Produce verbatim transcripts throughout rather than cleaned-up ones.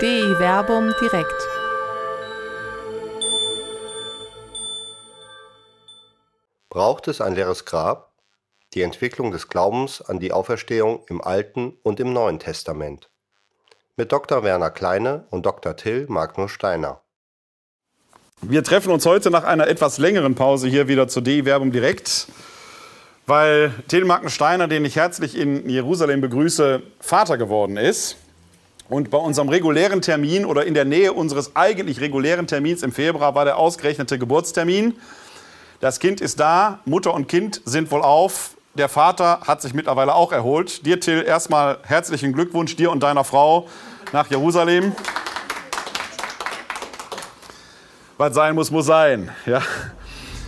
Dei Verbum direkt. Braucht es ein leeres Grab? Die Entwicklung des Glaubens an die Auferstehung im Alten und im Neuen Testament. Mit Doktor Werner Kleine und Doktor Till Magnus Steiner. Wir treffen uns heute nach einer etwas längeren Pause hier wieder zu Dei Verbum direkt, weil Till Magnus Steiner, den ich herzlich in Jerusalem begrüße, Vater geworden ist. Und bei unserem regulären Termin oder in der Nähe unseres eigentlich regulären Termins im Februar war der ausgerechnete Geburtstermin. Das Kind ist da, Mutter und Kind sind wohlauf, der Vater hat sich mittlerweile auch erholt. Dir, Till, erstmal herzlichen Glückwunsch, dir und deiner Frau nach Jerusalem. Was sein muss, muss sein. Ja.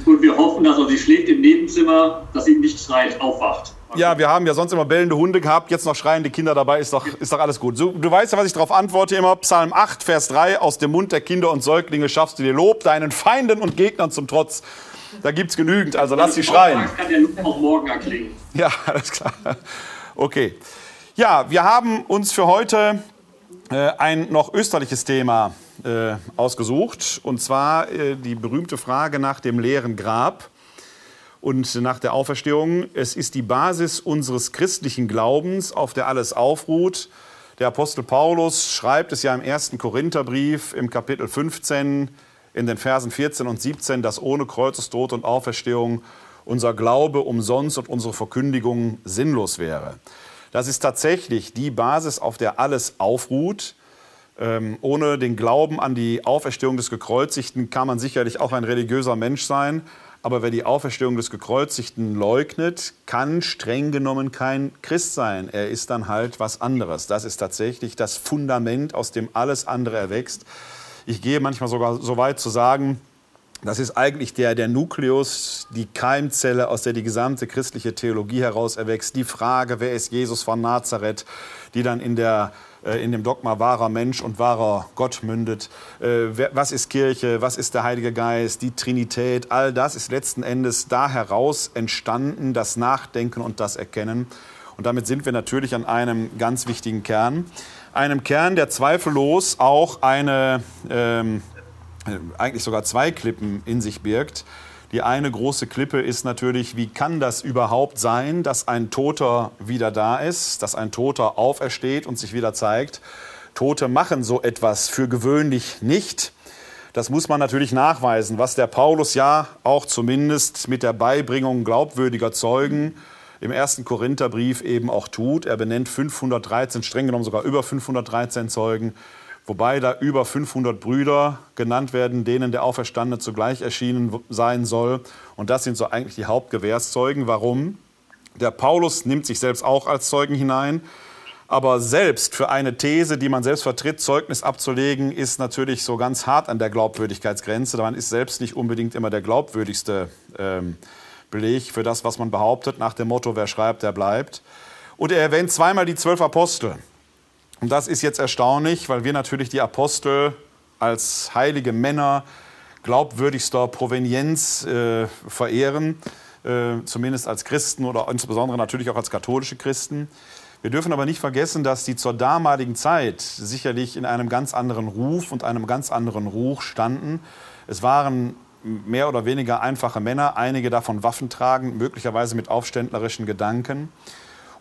Und wir hoffen, dass er sich schlägt im Nebenzimmer, dass sie nicht schreit, aufwacht. Ja, wir haben ja sonst immer bellende Hunde gehabt, jetzt noch schreiende Kinder dabei, ist doch, ist doch alles gut. Du, du weißt ja, was ich darauf antworte immer. Psalm acht, Vers drei, aus dem Mund der Kinder und Säuglinge schaffst du dir Lob, deinen Feinden und Gegnern zum Trotz. Da gibt's genügend, also lass sie schreien. Kann der Lob auch morgen erklingen. Ja, alles klar. Okay. Ja, wir haben uns für heute äh, ein noch österliches Thema äh, ausgesucht. Und zwar äh, die berühmte Frage nach dem leeren Grab. Und nach der Auferstehung, es ist die Basis unseres christlichen Glaubens, auf der alles aufruht. Der Apostel Paulus schreibt es ja im ersten Korintherbrief im Kapitel fünfzehn, in den Versen vierzehn und siebzehn, dass ohne Kreuzestod und Auferstehung unser Glaube umsonst und unsere Verkündigung sinnlos wäre. Das ist tatsächlich die Basis, auf der alles aufruht. Ähm, ohne den Glauben an die Auferstehung des Gekreuzigten kann man sicherlich auch ein religiöser Mensch sein. Aber wer die Auferstehung des Gekreuzigten leugnet, kann streng genommen kein Christ sein. Er ist dann halt was anderes. Das ist tatsächlich das Fundament, aus dem alles andere erwächst. Ich gehe manchmal sogar so weit zu sagen, das ist eigentlich der, der Nukleus, die Keimzelle, aus der die gesamte christliche Theologie heraus erwächst. Die Frage, wer ist Jesus von Nazareth, die dann in der in dem Dogma wahrer Mensch und wahrer Gott mündet. Was ist Kirche, was ist der Heilige Geist, die Trinität, all das ist letzten Endes da heraus entstanden, das Nachdenken und das Erkennen. Und damit sind wir natürlich an einem ganz wichtigen Kern. Einem Kern, der zweifellos auch eine, ähm, eigentlich sogar zwei Klippen in sich birgt. Die eine große Klippe ist natürlich, wie kann das überhaupt sein, dass ein Toter wieder da ist, dass ein Toter aufersteht und sich wieder zeigt. Tote machen so etwas für gewöhnlich nicht. Das muss man natürlich nachweisen, was der Paulus ja auch zumindest mit der Beibringung glaubwürdiger Zeugen im ersten Korintherbrief eben auch tut. Er benennt fünfhundertdreizehn, streng genommen sogar über fünfhundertdreizehn Zeugen, wobei da über fünfhundert Brüder genannt werden, denen der Auferstandene zugleich erschienen sein soll. Und das sind so eigentlich die Hauptgewährszeugen. Warum? Der Paulus nimmt sich selbst auch als Zeugen hinein. Aber selbst für eine These, die man selbst vertritt, Zeugnis abzulegen, ist natürlich so ganz hart an der Glaubwürdigkeitsgrenze. Man ist selbst nicht unbedingt immer der glaubwürdigste ähm, Beleg für das, was man behauptet, nach dem Motto, wer schreibt, der bleibt. Und er erwähnt zweimal die zwölf Apostel. Und das ist jetzt erstaunlich, weil wir natürlich die Apostel als heilige Männer glaubwürdigster Provenienz äh, verehren, äh, zumindest als Christen oder insbesondere natürlich auch als katholische Christen. Wir dürfen aber nicht vergessen, dass die zur damaligen Zeit sicherlich in einem ganz anderen Ruf und einem ganz anderen Ruch standen. Es waren mehr oder weniger einfache Männer, einige davon waffentragend, möglicherweise mit aufständlerischen Gedanken.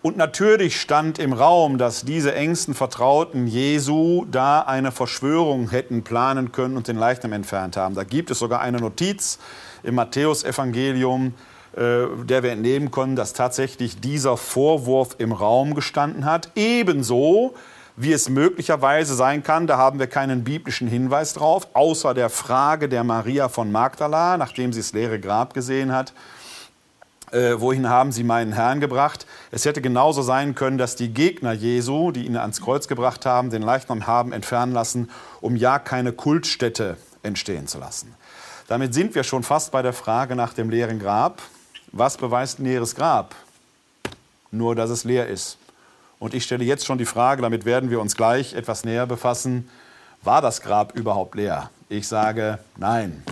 Und natürlich stand im Raum, dass diese engsten Vertrauten Jesu da eine Verschwörung hätten planen können und den Leichnam entfernt haben. Da gibt es sogar eine Notiz im Matthäusevangelium, äh, der wir entnehmen können, dass tatsächlich dieser Vorwurf im Raum gestanden hat. Ebenso, wie es möglicherweise sein kann, da haben wir keinen biblischen Hinweis drauf, außer der Frage der Maria von Magdala, nachdem sie das leere Grab gesehen hat. Äh, wohin haben sie meinen Herrn gebracht? Es hätte genauso sein können, dass die Gegner Jesu, die ihn ans Kreuz gebracht haben, den Leichnam haben entfernen lassen, um ja keine Kultstätte entstehen zu lassen. Damit sind wir schon fast bei der Frage nach dem leeren Grab. Was beweist ein leeres Grab? Nur, dass es leer ist. Und ich stelle jetzt schon die Frage, damit werden wir uns gleich etwas näher befassen, war das Grab überhaupt leer? Ich sage nein.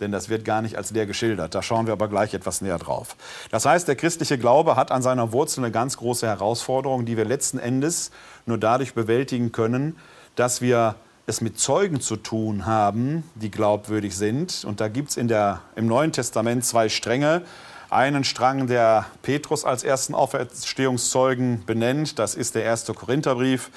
Denn das wird gar nicht als leer geschildert. Da schauen wir aber gleich etwas näher drauf. Das heißt, der christliche Glaube hat an seiner Wurzel eine ganz große Herausforderung, die wir letzten Endes nur dadurch bewältigen können, dass wir es mit Zeugen zu tun haben, die glaubwürdig sind. Und da gibt es im Neuen Testament zwei Stränge. Einen Strang, der Petrus als ersten Auferstehungszeugen benennt, das ist der erste Korintherbrief.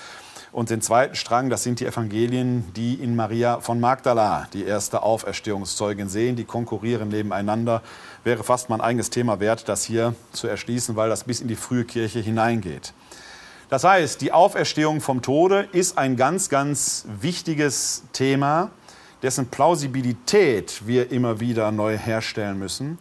Und den zweiten Strang, das sind die Evangelien, die in Maria von Magdala die erste Auferstehungszeugin sehen. Die konkurrieren nebeneinander. Wäre fast mal ein eigenes Thema wert, das hier zu erschließen, weil das bis in die frühe Kirche hineingeht. Das heißt, die Auferstehung vom Tode ist ein ganz, ganz wichtiges Thema, dessen Plausibilität wir immer wieder neu herstellen müssen.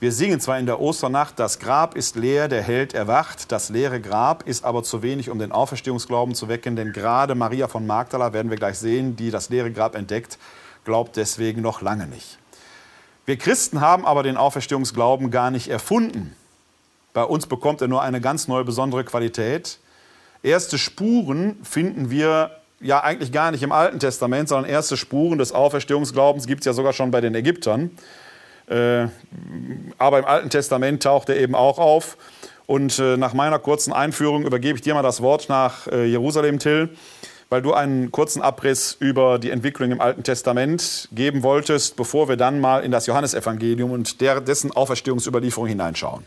Wir singen zwar in der Osternacht, das Grab ist leer, der Held erwacht. Das leere Grab ist aber zu wenig, um den Auferstehungsglauben zu wecken. Denn gerade Maria von Magdala, werden wir gleich sehen, die das leere Grab entdeckt, glaubt deswegen noch lange nicht. Wir Christen haben aber den Auferstehungsglauben gar nicht erfunden. Bei uns bekommt er nur eine ganz neue, besondere Qualität. Erste Spuren finden wir ja eigentlich gar nicht im Alten Testament, sondern erste Spuren des Auferstehungsglaubens gibt es ja sogar schon bei den Ägyptern. Äh, aber im Alten Testament taucht er eben auch auf. Und äh, nach meiner kurzen Einführung übergebe ich dir mal das Wort nach äh, Jerusalem, Till, weil du einen kurzen Abriss über die Entwicklung im Alten Testament geben wolltest, bevor wir dann mal in das Johannesevangelium und der, dessen Auferstehungsüberlieferung hineinschauen.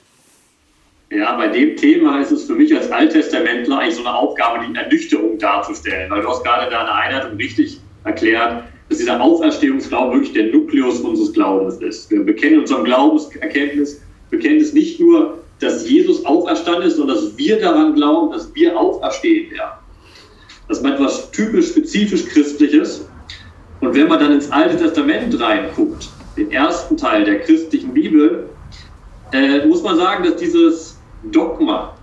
Ja, bei dem Thema ist es für mich als Alttestamentler eigentlich so eine Aufgabe, die Ernüchterung darzustellen, weil du hast gerade deine Einleitung richtig erklärt, dass dieser Auferstehungsglaube wirklich der Nukleus unseres Glaubens ist. Wir bekennen unserem Glaubenserkenntnis, bekennen es nicht nur, dass Jesus auferstanden ist, sondern dass wir daran glauben, dass wir auferstehen werden. Das ist etwas typisch spezifisch Christliches. Und wenn man dann ins Alte Testament reinguckt, den ersten Teil der christlichen Bibel, äh, muss man sagen, dass dieses Dogma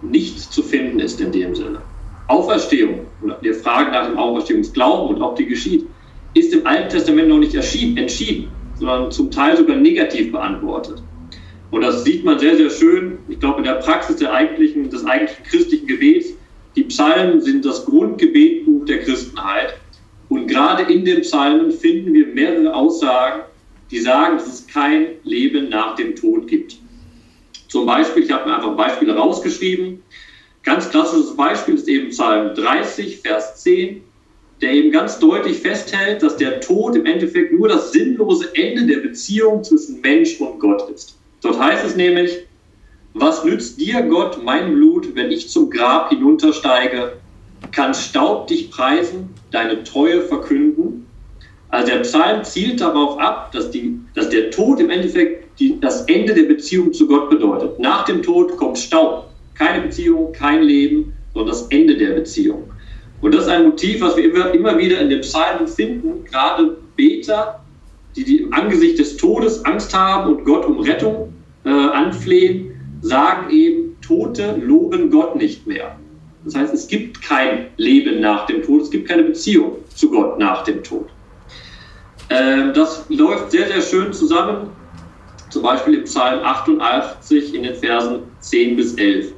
nicht zu finden ist in dem Sinne. Auferstehung oder die Frage nach dem Auferstehungsglauben und ob die geschieht, ist im Alten Testament noch nicht entschieden, sondern zum Teil sogar negativ beantwortet. Und das sieht man sehr, sehr schön, ich glaube, in der Praxis der eigentlichen, des eigentlichen christlichen Gebets. Die Psalmen sind das Grundgebetbuch der Christenheit. Und gerade in den Psalmen finden wir mehrere Aussagen, die sagen, dass es kein Leben nach dem Tod gibt. Zum Beispiel, ich habe mir einfach Beispiele rausgeschrieben. Ganz klassisches Beispiel ist eben Psalm dreißig, Vers zehn, der eben ganz deutlich festhält, dass der Tod im Endeffekt nur das sinnlose Ende der Beziehung zwischen Mensch und Gott ist. Dort heißt es nämlich, was nützt dir, Gott, mein Blut, wenn ich zum Grab hinuntersteige? Kann Staub dich preisen, deine Treue verkünden? Also der Psalm zielt darauf ab, dass, die, dass der Tod im Endeffekt die, das Ende der Beziehung zu Gott bedeutet. Nach dem Tod kommt Staub. Keine Beziehung, kein Leben, sondern das Ende der Beziehung. Und das ist ein Motiv, was wir immer, immer wieder in den Psalmen finden, gerade Beter, die, die im Angesicht des Todes Angst haben und Gott um Rettung äh, anflehen, sagen eben, Tote loben Gott nicht mehr. Das heißt, es gibt kein Leben nach dem Tod, es gibt keine Beziehung zu Gott nach dem Tod. Äh, das läuft sehr, sehr schön zusammen, zum Beispiel im Psalm achtundachtzig in den Versen zehn bis elf.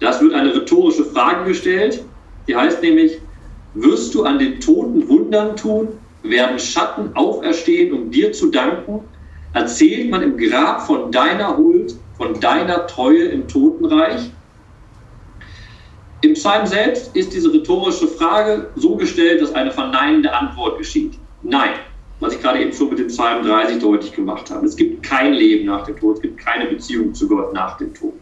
Das wird eine rhetorische Frage gestellt, die heißt nämlich, wirst du an den Toten Wundern tun, werden Schatten auferstehen, um dir zu danken? Erzählt man im Grab von deiner Huld, von deiner Treue im Totenreich? Im Psalm selbst ist diese rhetorische Frage so gestellt, dass eine verneinende Antwort geschieht. Nein, was ich gerade eben schon mit dem Psalm dreißig deutlich gemacht habe. Es gibt kein Leben nach dem Tod, es gibt keine Beziehung zu Gott nach dem Tod.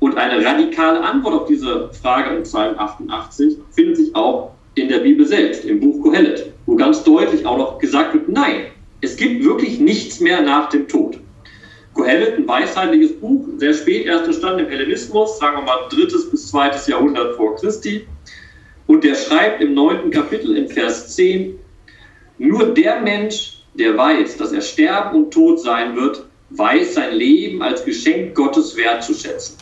Und eine radikale Antwort auf diese Frage im Psalm achtundachtzig findet sich auch in der Bibel selbst, im Buch Kohelet, wo ganz deutlich auch noch gesagt wird, nein, es gibt wirklich nichts mehr nach dem Tod. Kohelet, ein weisheitliches Buch, sehr spät erst entstanden im Hellenismus, sagen wir mal drittes bis zweites Jahrhundert vor Christi. Und der schreibt im neunten Kapitel in Vers zehn, nur der Mensch, der weiß, dass er sterben und tot sein wird, weiß sein Leben als Geschenk Gottes wertzuschätzen.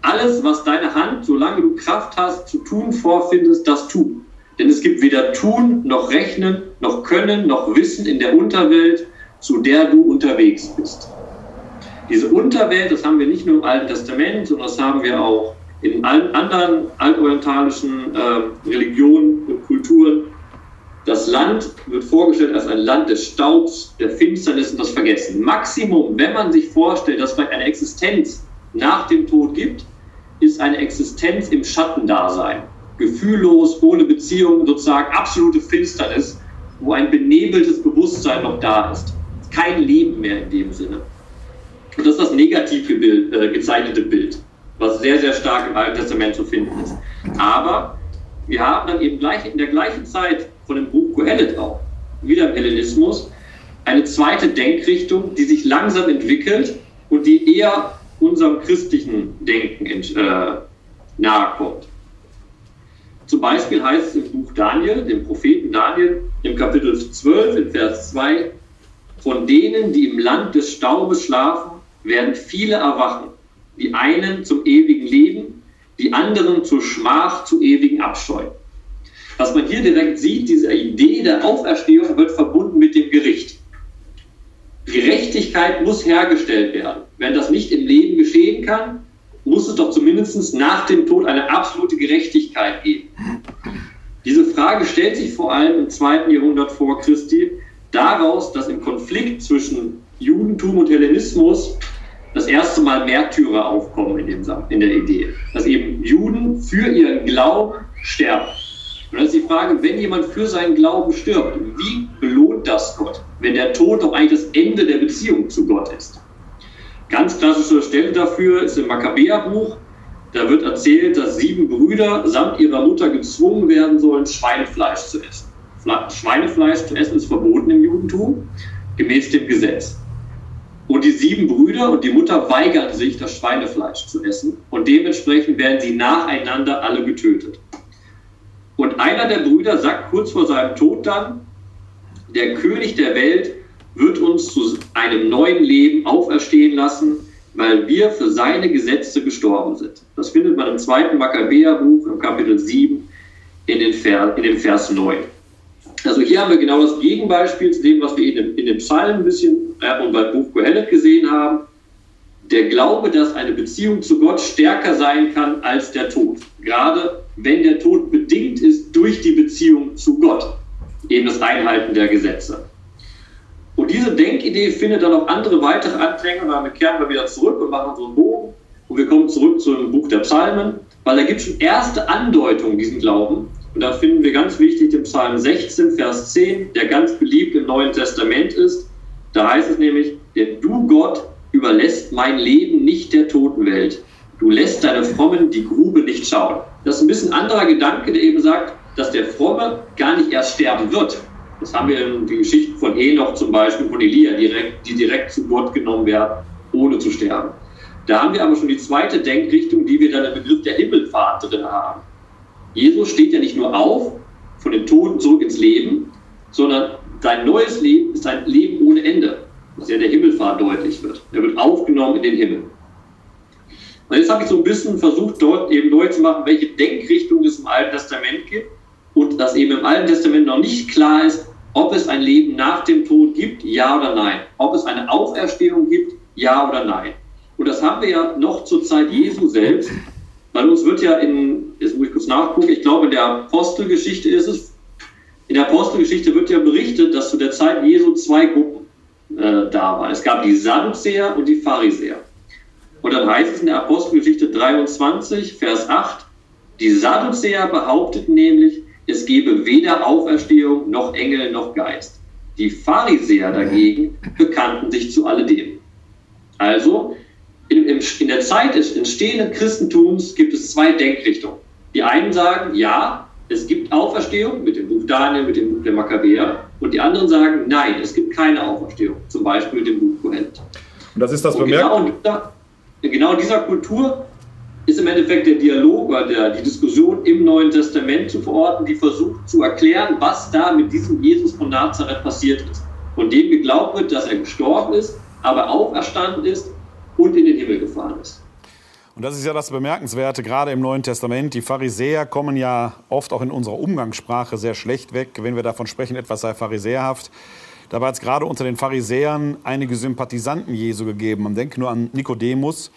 Alles, was deine Hand, solange du Kraft hast, zu tun vorfindest, das tu. Denn es gibt weder Tun, noch Rechnen, noch Können, noch Wissen in der Unterwelt, zu der du unterwegs bist. Diese Unterwelt, das haben wir nicht nur im Alten Testament, sondern das haben wir auch in allen anderen altorientalischen äh, Religionen und Kulturen. Das Land wird vorgestellt als ein Land des Staubs, der Finsternis und des Vergessens. Maximum, wenn man sich vorstellt, dass man eine Existenz nach dem Tod gibt, ist eine Existenz im Schattendasein. gefühllos, ohne Beziehung, sozusagen absolute Finsternis, wo ein benebeltes Bewusstsein noch da ist. Kein Leben mehr in dem Sinne. Und das ist das negativ gebild, äh, gezeichnete Bild, was sehr, sehr stark im Alten Testament zu finden ist. Aber wir haben dann eben gleich, in der gleichen Zeit von dem Buch Kohelet auch, wieder im Hellenismus, eine zweite Denkrichtung, die sich langsam entwickelt und die eher unserem christlichen Denken äh, nahe kommt. Zum Beispiel heißt es im Buch Daniel, dem Propheten Daniel, im Kapitel zwölf, in Vers zwei, von denen, die im Land des Staubes schlafen, werden viele erwachen, die einen zum ewigen Leben, die anderen zur Schmach, zu ewigen Abscheu. Was man hier direkt sieht, diese Idee der Auferstehung wird verbunden mit dem Gericht. Gerechtigkeit muss hergestellt werden. Wenn das nicht im Leben geschehen kann, muss es doch zumindest nach dem Tod eine absolute Gerechtigkeit geben. Diese Frage stellt sich vor allem im zweiten Jahrhundert vor Christi daraus, dass im Konflikt zwischen Judentum und Hellenismus das erste Mal Märtyrer aufkommen in, dem, in der Idee. Dass eben Juden für ihren Glauben sterben. Und dann ist die Frage, wenn jemand für seinen Glauben stirbt, wie belohnt das Gott, wenn der Tod doch eigentlich das Ende der Beziehung zu Gott ist? Ganz klassische Stelle dafür ist im Makkabäerbuch. Da wird erzählt, dass sieben Brüder samt ihrer Mutter gezwungen werden sollen, Schweinefleisch zu essen. Schweinefleisch zu essen ist verboten im Judentum, gemäß dem Gesetz. Und die sieben Brüder und die Mutter weigern sich, das Schweinefleisch zu essen. Und dementsprechend werden sie nacheinander alle getötet. Und einer der Brüder sagt kurz vor seinem Tod dann, der König der Welt wird uns zu einem neuen Leben auferstehen lassen, weil wir für seine Gesetze gestorben sind. Das findet man im zweiten Makkabäerbuch, im Kapitel sieben, in den Vers, in dem Vers neun. Also hier haben wir genau das Gegenbeispiel zu dem, was wir in dem, in dem Psalm ein bisschen äh, und beim Buch Kohelet gesehen haben. Der Glaube, dass eine Beziehung zu Gott stärker sein kann als der Tod. Gerade wenn der Tod bedingt ist durch die Beziehung zu Gott. Eben das Einhalten der Gesetze. Und diese Denkidee findet dann auch andere weitere Anklänge. Und damit kehren wir wieder zurück und machen so einen Bogen. Und wir kommen zurück zum Buch der Psalmen. Weil da gibt es schon erste Andeutungen, diesen Glauben. Und da finden wir ganz wichtig den Psalm sechzehn, Vers zehn, der ganz beliebt im Neuen Testament ist. Da heißt es nämlich, denn du, Gott, überlässt mein Leben nicht der Totenwelt. Du lässt deine Frommen die Grube nicht schauen. Das ist ein bisschen anderer Gedanke, der eben sagt, dass der Fromme gar nicht erst sterben wird. Das haben wir in den Geschichten von Enoch zum Beispiel, von Elia, direkt, die direkt zu Gott genommen werden, ohne zu sterben. Da haben wir aber schon die zweite Denkrichtung, die wir dann im Begriff der Himmelfahrt drin haben. Jesus steht ja nicht nur auf, von den Toten zurück ins Leben, sondern sein neues Leben ist ein Leben ohne Ende, was ja in der Himmelfahrt deutlich wird. Er wird aufgenommen in den Himmel. Und jetzt habe ich so ein bisschen versucht, dort eben neu zu machen, welche Denkrichtung es im Alten Testament gibt und dass eben im Alten Testament noch nicht klar ist, ob es ein Leben nach dem Tod gibt, ja oder nein. Ob es eine Auferstehung gibt, ja oder nein. Und das haben wir ja noch zur Zeit Jesu selbst, weil uns wird ja in, jetzt muss ich kurz nachgucken, ich glaube in der Apostelgeschichte ist es, in der Apostelgeschichte wird ja berichtet, dass zu der Zeit Jesu zwei Gruppen äh, da waren. Es gab die Sadduzäer und die Pharisäer. Und dann heißt es in der Apostelgeschichte dreiundzwanzig, Vers acht, die Sadduzäer behaupteten nämlich, es gebe weder Auferstehung noch Engel noch Geist. Die Pharisäer dagegen bekannten sich zu alledem. Also, in, in der Zeit des entstehenden Christentums gibt es zwei Denkrichtungen. Die einen sagen, ja, es gibt Auferstehung mit dem Buch Daniel, mit dem Buch der Makkabäer. Und die anderen sagen, nein, es gibt keine Auferstehung. Zum Beispiel mit dem Buch Kohelet. Und das ist das Bemerkung. Genau, genau in dieser Kultur ist im Endeffekt der Dialog oder der, die Diskussion im Neuen Testament zu verorten, die versucht zu erklären, was da mit diesem Jesus von Nazareth passiert ist. Von dem geglaubt wird, dass er gestorben ist, aber auferstanden ist und in den Himmel gefahren ist. Und das ist ja das Bemerkenswerte, gerade im Neuen Testament. Die Pharisäer kommen ja oft auch in unserer Umgangssprache sehr schlecht weg, wenn wir davon sprechen, etwas sei pharisäerhaft. Dabei hat es gerade unter den Pharisäern einige Sympathisanten Jesu gegeben. Man denkt nur an Nikodemus.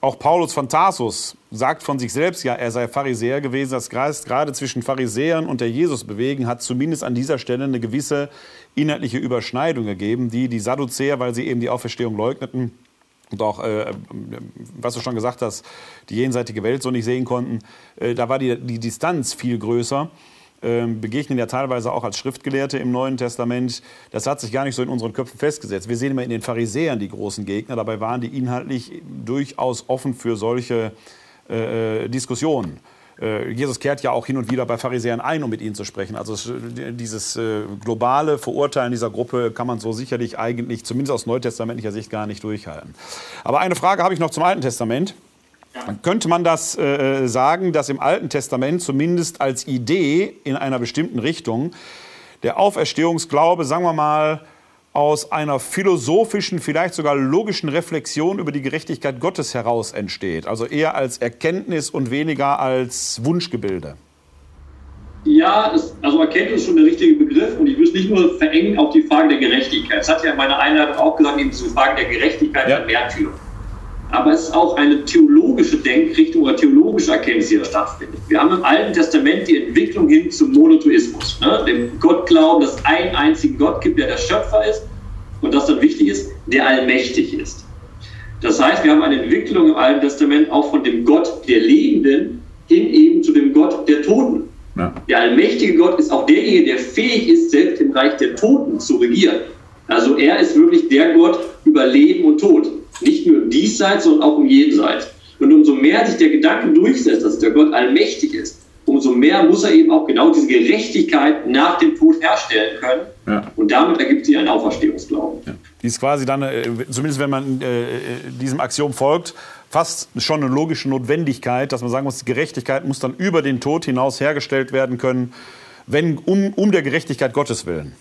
Auch Paulus von Tarsus sagt von sich selbst, ja, er sei Pharisäer gewesen. Das heißt, gerade zwischen Pharisäern und der Jesusbewegung hat zumindest an dieser Stelle eine gewisse inhaltliche Überschneidung gegeben, die die Sadduzäer, weil sie eben die Auferstehung leugneten, und auch, äh, was du schon gesagt hast, die jenseitige Welt so nicht sehen konnten, äh, da war die, die Distanz viel größer, äh, begegnen ja teilweise auch als Schriftgelehrte im Neuen Testament. Das hat sich gar nicht so in unseren Köpfen festgesetzt. Wir sehen immer in den Pharisäern die großen Gegner, dabei waren die inhaltlich durchaus offen für solche äh, Diskussionen. Jesus kehrt ja auch hin und wieder bei Pharisäern ein, um mit ihnen zu sprechen. Also dieses globale Verurteilen dieser Gruppe kann man so sicherlich eigentlich, zumindest aus neutestamentlicher Sicht, gar nicht durchhalten. Aber eine Frage habe ich noch zum Alten Testament. Könnte man das äh, sagen, dass im Alten Testament zumindest als Idee in einer bestimmten Richtung der Auferstehungsglaube, sagen wir mal, aus einer philosophischen, vielleicht sogar logischen Reflexion über die Gerechtigkeit Gottes heraus entsteht? Also eher als Erkenntnis und weniger als Wunschgebilde. Ja, das, also Erkenntnis ist schon der richtige Begriff. Und ich will es nicht nur verengen auf die Frage der Gerechtigkeit. Das hat ja in meiner Einleitung auch gesagt, eben zu Fragen der Gerechtigkeit ja. der Märtyrer. Aber es ist auch eine theologische Denkrichtung oder theologische Erkenntnis, die da stattfindet. Wir haben im Alten Testament die Entwicklung hin zum Monotheismus, ne? Dem Gottglauben, dass es einen einzigen Gott gibt, der der Schöpfer ist und das dann wichtig ist, der allmächtig ist. Das heißt, wir haben eine Entwicklung im Alten Testament auch von dem Gott der Lebenden hin eben zu dem Gott der Toten. Ja. Der allmächtige Gott ist auch derjenige, der fähig ist, selbst im Reich der Toten zu regieren. Also er ist wirklich der Gott über Leben und Tod. Nicht nur im Diesseits, sondern auch im Jenseits. Und umso mehr sich der Gedanke durchsetzt, dass der Gott allmächtig ist, umso mehr muss er eben auch genau diese Gerechtigkeit nach dem Tod herstellen können. Ja. Und damit ergibt sich ein Auferstehungsglauben. Ja. Die ist quasi dann, zumindest wenn man diesem Axiom folgt, fast schon eine logische Notwendigkeit, dass man sagen muss, die Gerechtigkeit muss dann über den Tod hinaus hergestellt werden können, wenn, um, um der Gerechtigkeit Gottes willen.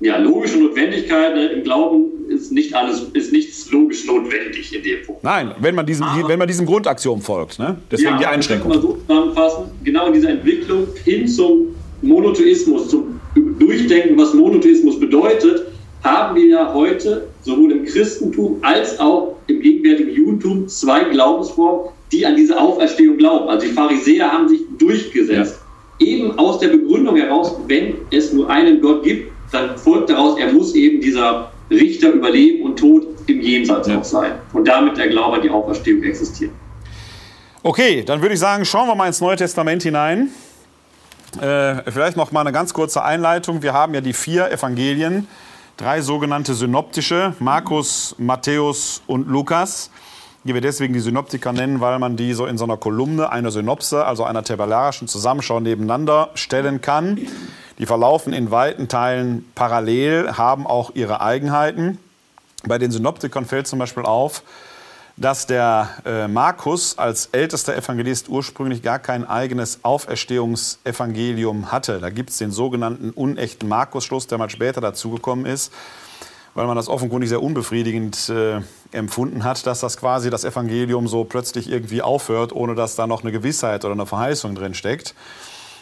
Ja, logische Notwendigkeit, ne, im Glauben ist nicht alles, ist nichts logisch notwendig in dem Punkt. Nein, wenn man diesem, aber, wenn man diesem Grundaxiom folgt, ne? Deswegen ja, die Einschränkung. Ja, das kann man so zusammenfassen, genau in dieser Entwicklung hin zum Monotheismus, zum Durchdenken, was Monotheismus bedeutet, haben wir ja heute sowohl im Christentum als auch im gegenwärtigen Judentum zwei Glaubensformen, die an diese Auferstehung glauben. Also die Pharisäer haben sich durchgesetzt. Ja. Eben aus der Begründung heraus, wenn es nur einen Gott gibt, dann folgt daraus, er muss eben dieser Richter über Leben und Tod im Jenseits ja. auch sein. Und damit der Glaube an die Auferstehung existiert. Okay, dann würde ich sagen, schauen wir mal ins Neue Testament hinein. Äh, vielleicht noch mal eine ganz kurze Einleitung. Wir haben ja die vier Evangelien, drei sogenannte synoptische, Markus, Matthäus und Lukas, die wir deswegen die Synoptiker nennen, weil man die so in so einer Kolumne, einer Synopse, also einer tabellarischen Zusammenschau nebeneinander stellen kann. Die verlaufen in weiten Teilen parallel, haben auch ihre Eigenheiten. Bei den Synoptikern fällt zum Beispiel auf, dass der äh, Markus als ältester Evangelist ursprünglich gar kein eigenes Auferstehungsevangelium hatte. Da gibt es den sogenannten unechten Markus-Schluss, der mal später dazugekommen ist, weil man das offenkundig sehr unbefriedigend äh, empfunden hat, dass das quasi das Evangelium so plötzlich irgendwie aufhört, ohne dass da noch eine Gewissheit oder eine Verheißung drin steckt.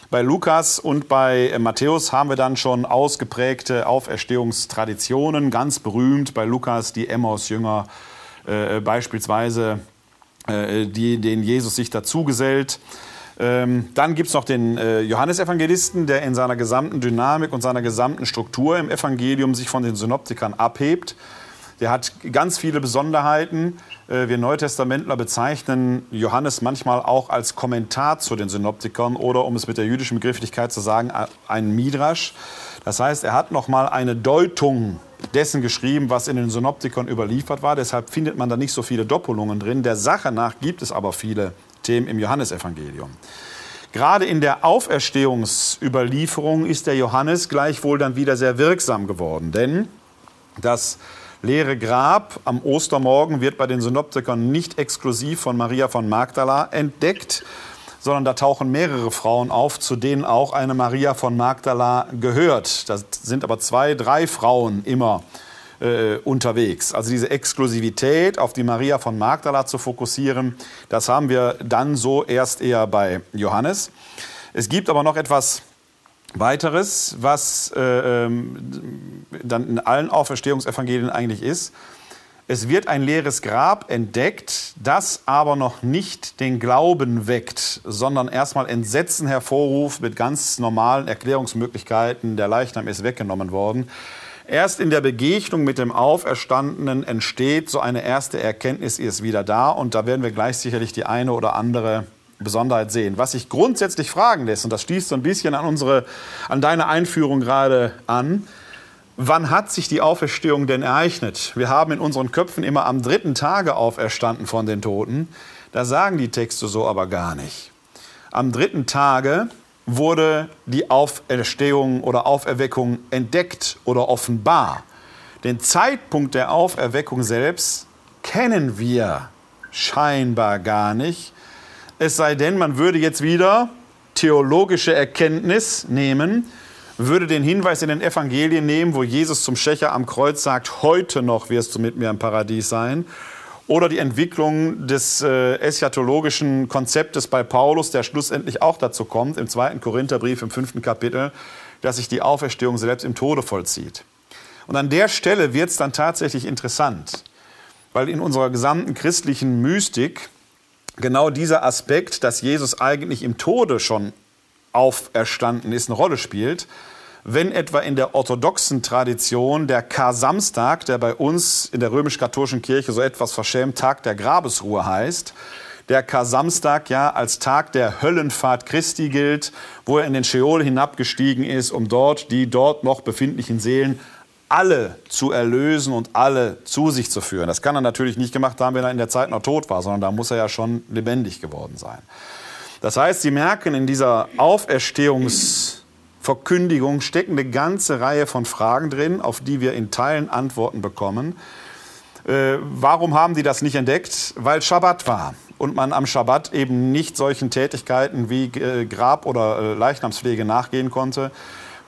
Bei Lukas und bei Matthäus haben wir dann schon ausgeprägte Auferstehungstraditionen, ganz berühmt bei Lukas die Emmaus-Jünger äh, beispielsweise, äh, die, denen Jesus sich dazugesellt. Ähm, dann gibt es noch den äh, Johannes-Evangelisten, der in seiner gesamten Dynamik und seiner gesamten Struktur im Evangelium sich von den Synoptikern abhebt. Der hat ganz viele Besonderheiten. Wir Neutestamentler bezeichnen Johannes manchmal auch als Kommentar zu den Synoptikern oder, um es mit der jüdischen Begrifflichkeit zu sagen, ein Midrasch. Das heißt, er hat nochmal eine Deutung dessen geschrieben, was in den Synoptikern überliefert war. Deshalb findet man da nicht so viele Doppelungen drin. Der Sache nach gibt es aber viele Themen im Johannesevangelium. Gerade in der Auferstehungsüberlieferung ist der Johannes gleichwohl dann wieder sehr wirksam geworden, denn das leere Grab am Ostermorgen wird bei den Synoptikern nicht exklusiv von Maria von Magdala entdeckt, sondern da tauchen mehrere Frauen auf, zu denen auch eine Maria von Magdala gehört. Da sind aber zwei, drei Frauen immer äh, unterwegs. Also diese Exklusivität auf die Maria von Magdala zu fokussieren, das haben wir dann so erst eher bei Johannes. Es gibt aber noch etwas Weiteres, was äh, dann in allen Auferstehungsevangelien eigentlich ist: Es wird ein leeres Grab entdeckt, das aber noch nicht den Glauben weckt, sondern erstmal Entsetzen hervorruft mit ganz normalen Erklärungsmöglichkeiten. Der Leichnam ist weggenommen worden. Erst in der Begegnung mit dem Auferstandenen entsteht so eine erste Erkenntnis, ihr ist wieder da. Und da werden wir gleich sicherlich die eine oder andere Besonderheit sehen. Was sich grundsätzlich fragen lässt, und das schließt so ein bisschen an, unsere, an deine Einführung gerade an, wann hat sich die Auferstehung denn ereignet? Wir haben in unseren Köpfen immer am dritten Tage auferstanden von den Toten. Da sagen die Texte so aber gar nicht. Am dritten Tage wurde die Auferstehung oder Auferweckung entdeckt oder offenbar. Den Zeitpunkt der Auferweckung selbst kennen wir scheinbar gar nicht. Es sei denn, man würde jetzt wieder theologische Erkenntnis nehmen, würde den Hinweis in den Evangelien nehmen, wo Jesus zum Schächer am Kreuz sagt, heute noch wirst du mit mir im Paradies sein. Oder die Entwicklung des äh, eschatologischen Konzeptes bei Paulus, der schlussendlich auch dazu kommt, im zweiten Korintherbrief, im fünften Kapitel, dass sich die Auferstehung selbst im Tode vollzieht. Und an der Stelle wird es dann tatsächlich interessant, weil in unserer gesamten christlichen Mystik genau dieser Aspekt, dass Jesus eigentlich im Tode schon auferstanden ist, eine Rolle spielt. Wenn etwa in der orthodoxen Tradition der Kar-Samstag, der bei uns in der römisch-katholischen Kirche so etwas verschämt Tag der Grabesruhe heißt, der Kar-Samstag ja als Tag der Höllenfahrt Christi gilt, wo er in den Scheol hinabgestiegen ist, um dort die dort noch befindlichen Seelen alle zu erlösen und alle zu sich zu führen. Das kann er natürlich nicht gemacht haben, wenn er in der Zeit noch tot war, sondern da muss er ja schon lebendig geworden sein. Das heißt, Sie merken in dieser Auferstehungs- Verkündigung stecken eine ganze Reihe von Fragen drin, auf die wir in Teilen Antworten bekommen. Äh, warum haben die das nicht entdeckt? Weil Schabbat war und man am Schabbat eben nicht solchen Tätigkeiten wie äh, Grab- oder äh, Leichnamspflege nachgehen konnte.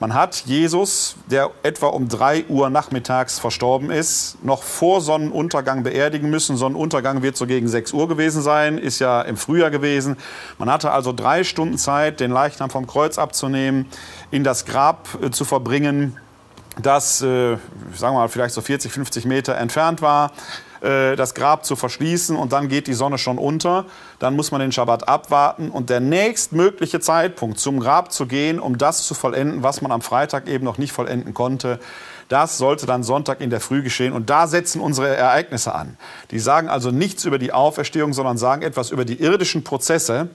Man hat Jesus, der etwa um drei Uhr nachmittags verstorben ist, noch vor Sonnenuntergang beerdigen müssen. Sonnenuntergang wird so gegen sechs Uhr gewesen sein, ist ja im Frühjahr gewesen. Man hatte also drei Stunden Zeit, den Leichnam vom Kreuz abzunehmen, in das Grab äh, zu verbringen, das, äh, sagen wir mal, vielleicht so vierzig, fünfzig Meter entfernt war, äh, das Grab zu verschließen und dann geht die Sonne schon unter. Dann muss man den Schabbat abwarten und der nächstmögliche Zeitpunkt, zum Grab zu gehen, um das zu vollenden, was man am Freitag eben noch nicht vollenden konnte, das sollte dann Sonntag in der Früh geschehen. Und da setzen unsere Ereignisse an. Die sagen also nichts über die Auferstehung, sondern sagen etwas über die irdischen Prozesse,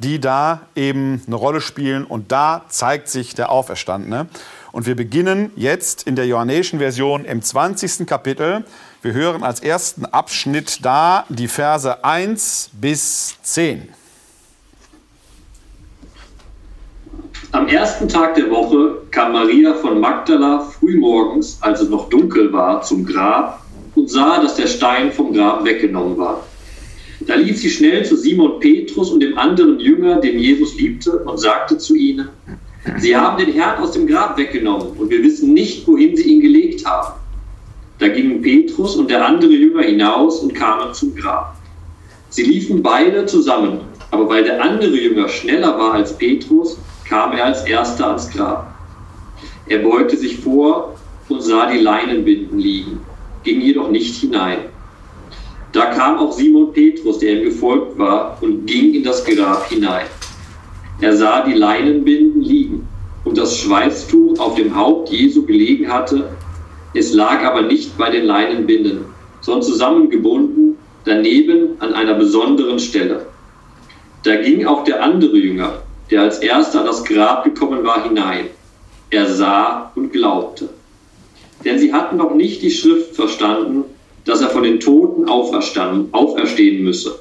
die da eben eine Rolle spielen. Und da zeigt sich der Auferstandene. Und wir beginnen jetzt in der johannäischen Version im zwanzigsten Kapitel. Wir hören als ersten Abschnitt da die Verse eins bis zehn. Am ersten Tag der Woche kam Maria von Magdala frühmorgens, als es noch dunkel war, zum Grab und sah, dass der Stein vom Grab weggenommen war. Da lief sie schnell zu Simon Petrus und dem anderen Jünger, den Jesus liebte, und sagte zu ihnen, Sie haben den Herrn aus dem Grab weggenommen und wir wissen nicht, wohin sie ihn gelegt haben. Da gingen Petrus und der andere Jünger hinaus und kamen zum Grab. Sie liefen beide zusammen, aber weil der andere Jünger schneller war als Petrus, kam er als erster ans Grab. Er beugte sich vor und sah die Leinenbinden liegen, ging jedoch nicht hinein. Da kam auch Simon Petrus, der ihm gefolgt war, und ging in das Grab hinein. Er sah die Leinenbinden liegen und das Schweiftuch auf dem Haupt Jesu gelegen hatte. Es lag aber nicht bei den Leinenbinden, sondern zusammengebunden, daneben an einer besonderen Stelle. Da ging auch der andere Jünger, der als erster an das Grab gekommen war, hinein. Er sah und glaubte. Denn sie hatten noch nicht die Schrift verstanden, dass er von den Toten auferstehen müsse.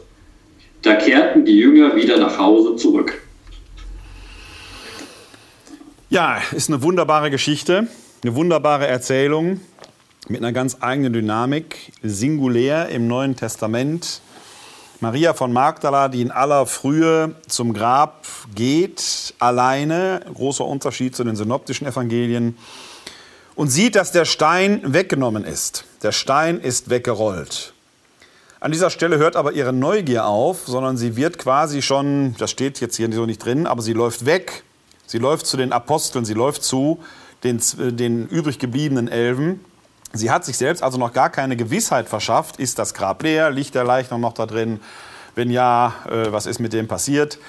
Da kehrten die Jünger wieder nach Hause zurück. Ja, ist eine wunderbare Geschichte, eine wunderbare Erzählung mit einer ganz eigenen Dynamik, singulär im Neuen Testament. Maria von Magdala, die in aller Frühe zum Grab geht, alleine, großer Unterschied zu den synoptischen Evangelien, und sieht, dass der Stein weggenommen ist. Der Stein ist weggerollt. An dieser Stelle hört aber ihre Neugier auf, sondern sie wird quasi schon, das steht jetzt hier so nicht drin, aber sie läuft weg. Sie läuft zu den Aposteln, sie läuft zu den, den übrig gebliebenen Elfen. Sie hat sich selbst also noch gar keine Gewissheit verschafft. Ist das Grab leer? Liegt der Leichnam noch da drin? Wenn ja, was ist mit dem passiert?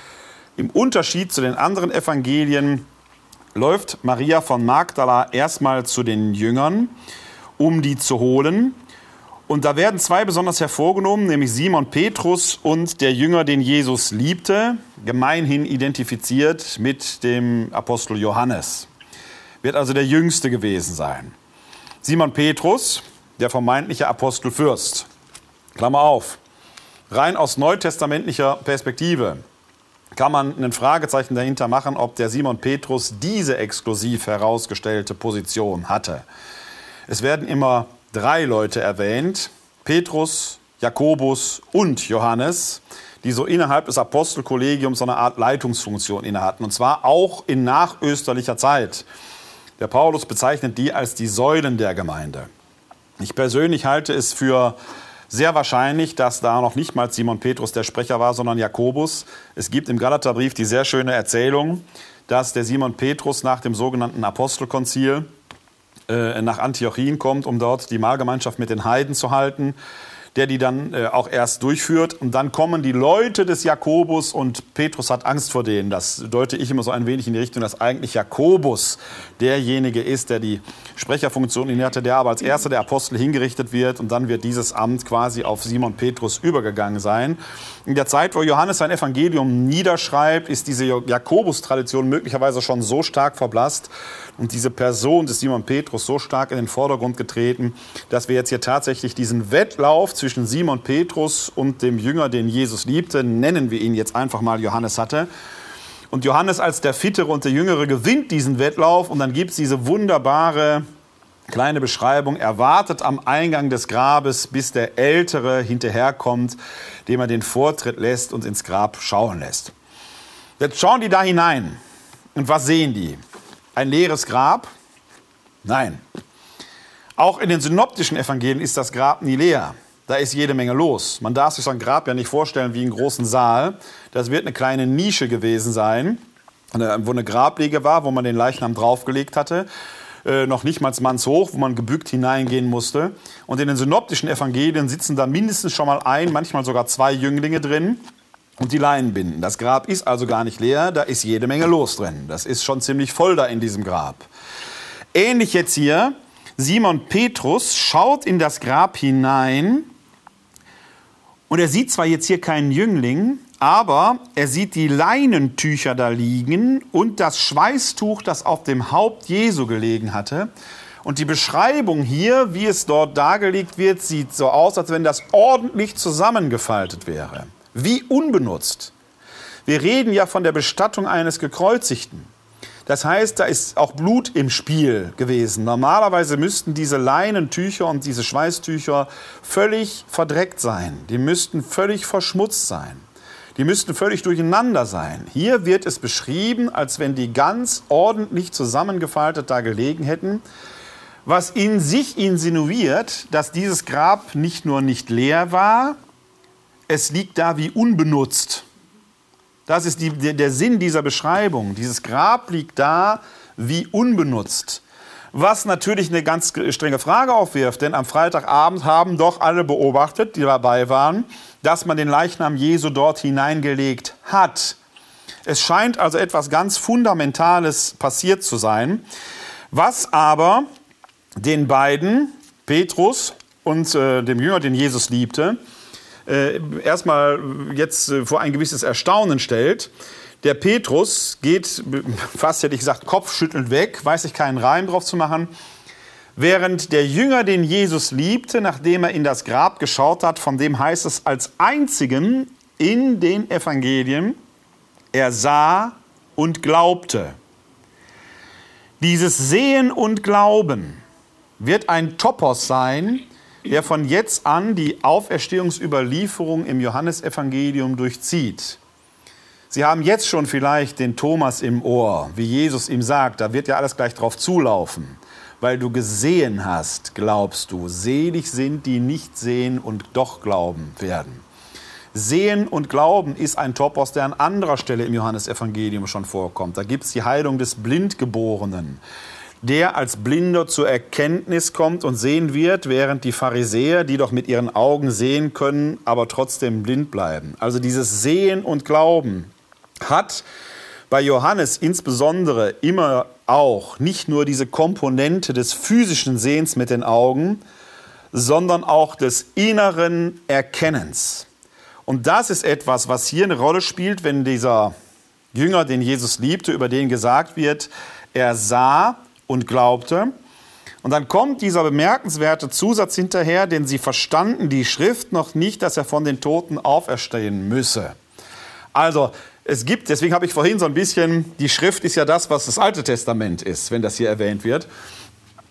Im Unterschied zu den anderen Evangelien läuft Maria von Magdala erstmal zu den Jüngern, um die zu holen. Und da werden zwei besonders hervorgenommen, nämlich Simon Petrus und der Jünger, den Jesus liebte, gemeinhin identifiziert mit dem Apostel Johannes. Wird also der Jüngste gewesen sein. Simon Petrus, der vermeintliche Apostelfürst. Klammer auf. Rein aus neutestamentlicher Perspektive kann man ein Fragezeichen dahinter machen, ob der Simon Petrus diese exklusiv herausgestellte Position hatte. Es werden immer drei Leute erwähnt, Petrus, Jakobus und Johannes, die so innerhalb des Apostelkollegiums so eine Art Leitungsfunktion inne hatten, und zwar auch in nachösterlicher Zeit. Der Paulus bezeichnet die als die Säulen der Gemeinde. Ich persönlich halte es für sehr wahrscheinlich, dass da noch nicht mal Simon Petrus der Sprecher war, sondern Jakobus. Es gibt im Galaterbrief die sehr schöne Erzählung, dass der Simon Petrus nach dem sogenannten Apostelkonzil nach Antiochien kommt, um dort die Mahlgemeinschaft mit den Heiden zu halten, der die dann auch erst durchführt. Und dann kommen die Leute des Jakobus und Petrus hat Angst vor denen. Das deute ich immer so ein wenig in die Richtung, dass eigentlich Jakobus derjenige ist, der die Sprecherfunktion inne hatte, der aber als erster der Apostel hingerichtet wird. Und dann wird dieses Amt quasi auf Simon Petrus übergegangen sein. In der Zeit, wo Johannes sein Evangelium niederschreibt, ist diese Jakobus-Tradition möglicherweise schon so stark verblasst, und diese Person des Simon Petrus so stark in den Vordergrund getreten, dass wir jetzt hier tatsächlich diesen Wettlauf zwischen Simon Petrus und dem Jünger, den Jesus liebte, nennen wir ihn jetzt einfach mal, Johannes hatte. Und Johannes als der Fittere und der Jüngere gewinnt diesen Wettlauf. Und dann gibt es diese wunderbare kleine Beschreibung: Er wartet am Eingang des Grabes, bis der Ältere hinterherkommt, dem er den Vortritt lässt und ins Grab schauen lässt. Jetzt schauen die da hinein. Und was sehen die? Ein leeres Grab? Nein. Auch in den synoptischen Evangelien ist das Grab nie leer. Da ist jede Menge los. Man darf sich so ein Grab ja nicht vorstellen wie einen großen Saal. Das wird eine kleine Nische gewesen sein, wo eine Grablege war, wo man den Leichnam draufgelegt hatte. Äh, noch nicht mal mannshoch, wo man gebückt hineingehen musste. Und in den synoptischen Evangelien sitzen da mindestens schon mal ein, manchmal sogar zwei Jünglinge drin. Und die Leinen binden. Das Grab ist also gar nicht leer, da ist jede Menge los drin. Das ist schon ziemlich voll da in diesem Grab. Ähnlich jetzt hier, Simon Petrus schaut in das Grab hinein und er sieht zwar jetzt hier keinen Jüngling, aber er sieht die Leinentücher da liegen und das Schweißtuch, das auf dem Haupt Jesu gelegen hatte. Und die Beschreibung hier, wie es dort dargelegt wird, sieht so aus, als wenn das ordentlich zusammengefaltet wäre. Wie unbenutzt. Wir reden ja von der Bestattung eines Gekreuzigten. Das heißt, da ist auch Blut im Spiel gewesen. Normalerweise müssten diese Leinentücher und diese Schweißtücher völlig verdreckt sein. Die müssten völlig verschmutzt sein. Die müssten völlig durcheinander sein. Hier wird es beschrieben, als wenn die ganz ordentlich zusammengefaltet da gelegen hätten, was in sich insinuiert, dass dieses Grab nicht nur nicht leer war, es liegt da wie unbenutzt. Das ist die, der, der Sinn dieser Beschreibung. Dieses Grab liegt da wie unbenutzt. Was natürlich eine ganz strenge Frage aufwirft, denn am Freitagabend haben doch alle beobachtet, die dabei waren, dass man den Leichnam Jesu dort hineingelegt hat. Es scheint also etwas ganz Fundamentales passiert zu sein, was aber den beiden, Petrus und äh, dem Jünger, den Jesus liebte, erstmal jetzt vor ein gewisses Erstaunen stellt. Der Petrus geht, fast hätte ich gesagt, kopfschüttelnd weg, weiß ich keinen Reim drauf zu machen, während der Jünger, den Jesus liebte, nachdem er in das Grab geschaut hat, von dem heißt es als einzigen in den Evangelien, er sah und glaubte. Dieses Sehen und Glauben wird ein Topos sein, der von jetzt an die Auferstehungsüberlieferung im Johannesevangelium durchzieht. Sie haben jetzt schon vielleicht den Thomas im Ohr, wie Jesus ihm sagt, da wird ja alles gleich drauf zulaufen. Weil du gesehen hast, glaubst du, selig sind, die nicht sehen und doch glauben werden. Sehen und Glauben ist ein Topos, der an anderer Stelle im Johannesevangelium schon vorkommt. Da gibt es die Heilung des Blindgeborenen, der als Blinder zur Erkenntnis kommt und sehen wird, während die Pharisäer, die doch mit ihren Augen sehen können, aber trotzdem blind bleiben. Also dieses Sehen und Glauben hat bei Johannes insbesondere immer auch nicht nur diese Komponente des physischen Sehens mit den Augen, sondern auch des inneren Erkennens. Und das ist etwas, was hier eine Rolle spielt, wenn dieser Jünger, den Jesus liebte, über den gesagt wird, er sah und glaubte. Und dann kommt dieser bemerkenswerte Zusatz hinterher, denn sie verstanden die Schrift noch nicht, dass er von den Toten auferstehen müsse. Also es gibt, deswegen habe ich vorhin so ein bisschen, die Schrift ist ja das, was das Alte Testament ist, wenn das hier erwähnt wird.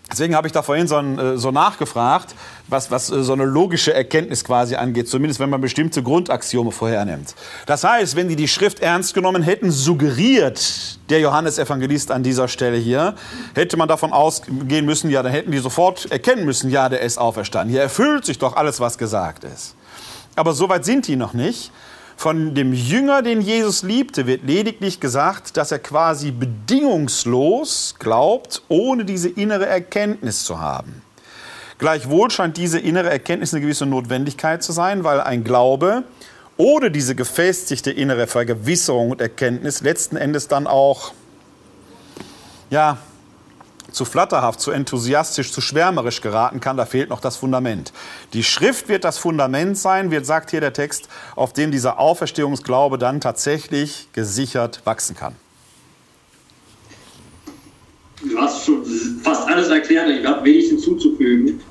Deswegen habe ich da vorhin so, ein, so nachgefragt, was, was so eine logische Erkenntnis quasi angeht, zumindest wenn man bestimmte Grundaxiome vorhernimmt. Das heißt, wenn die die Schrift ernst genommen hätten, suggeriert der Johannes-Evangelist an dieser Stelle hier, hätte man davon ausgehen müssen, ja, dann hätten die sofort erkennen müssen, ja, der ist auferstanden. Hier erfüllt sich doch alles, was gesagt ist. Aber so weit sind die noch nicht. Von dem Jünger, den Jesus liebte, wird lediglich gesagt, dass er quasi bedingungslos glaubt, ohne diese innere Erkenntnis zu haben. Gleichwohl scheint diese innere Erkenntnis eine gewisse Notwendigkeit zu sein, weil ein Glaube ohne diese gefestigte innere Vergewisserung und Erkenntnis letzten Endes dann auch, ja, zu flatterhaft, zu enthusiastisch, zu schwärmerisch geraten kann, da fehlt noch das Fundament. Die Schrift wird das Fundament sein, wird, sagt hier der Text, auf dem dieser Auferstehungsglaube dann tatsächlich gesichert wachsen kann. Du hast schon fast alles erklärt, ich habe wenig hinzuzufügen.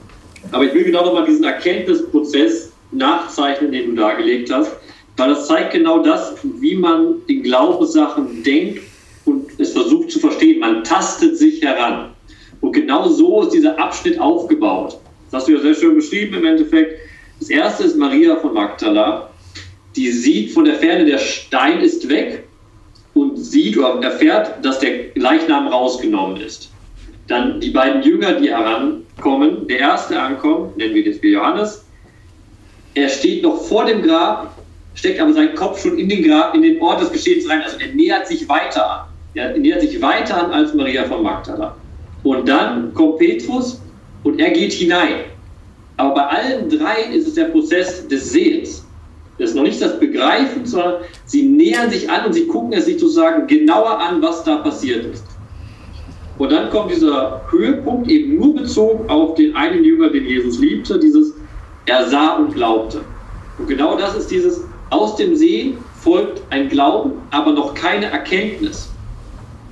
Aber ich will genau nochmal diesen Erkenntnisprozess nachzeichnen, den du dargelegt hast, weil das zeigt genau das, wie man in Glaubenssachen denkt und es versucht zu verstehen. Man tastet sich heran. Und genau so ist dieser Abschnitt aufgebaut. Das hast du ja sehr schön beschrieben im Endeffekt. Das erste ist Maria von Magdala. Die sieht von der Ferne, der Stein ist weg und sieht oder erfährt, dass der Leichnam rausgenommen ist. Dann die beiden Jünger, die herankommen. Der erste ankommt, nennen wir jetzt wie Johannes. Er steht noch vor dem Grab, steckt aber seinen Kopf schon in den Grab, in den Ort des Geschehens rein. Also er nähert sich weiter an. Er nähert sich weiter an als Maria von Magdala. Und dann kommt Petrus und er geht hinein. Aber bei allen dreien ist es der Prozess des Sehens. Das ist noch nicht das Begreifen, sondern sie nähern sich an und sie gucken es sich sozusagen genauer an, was da passiert ist. Und dann kommt dieser Höhepunkt eben nur bezogen auf den einen Jünger, den Jesus liebte, dieses er sah und glaubte. Und genau das ist dieses, aus dem Sehen folgt ein Glauben, aber noch keine Erkenntnis.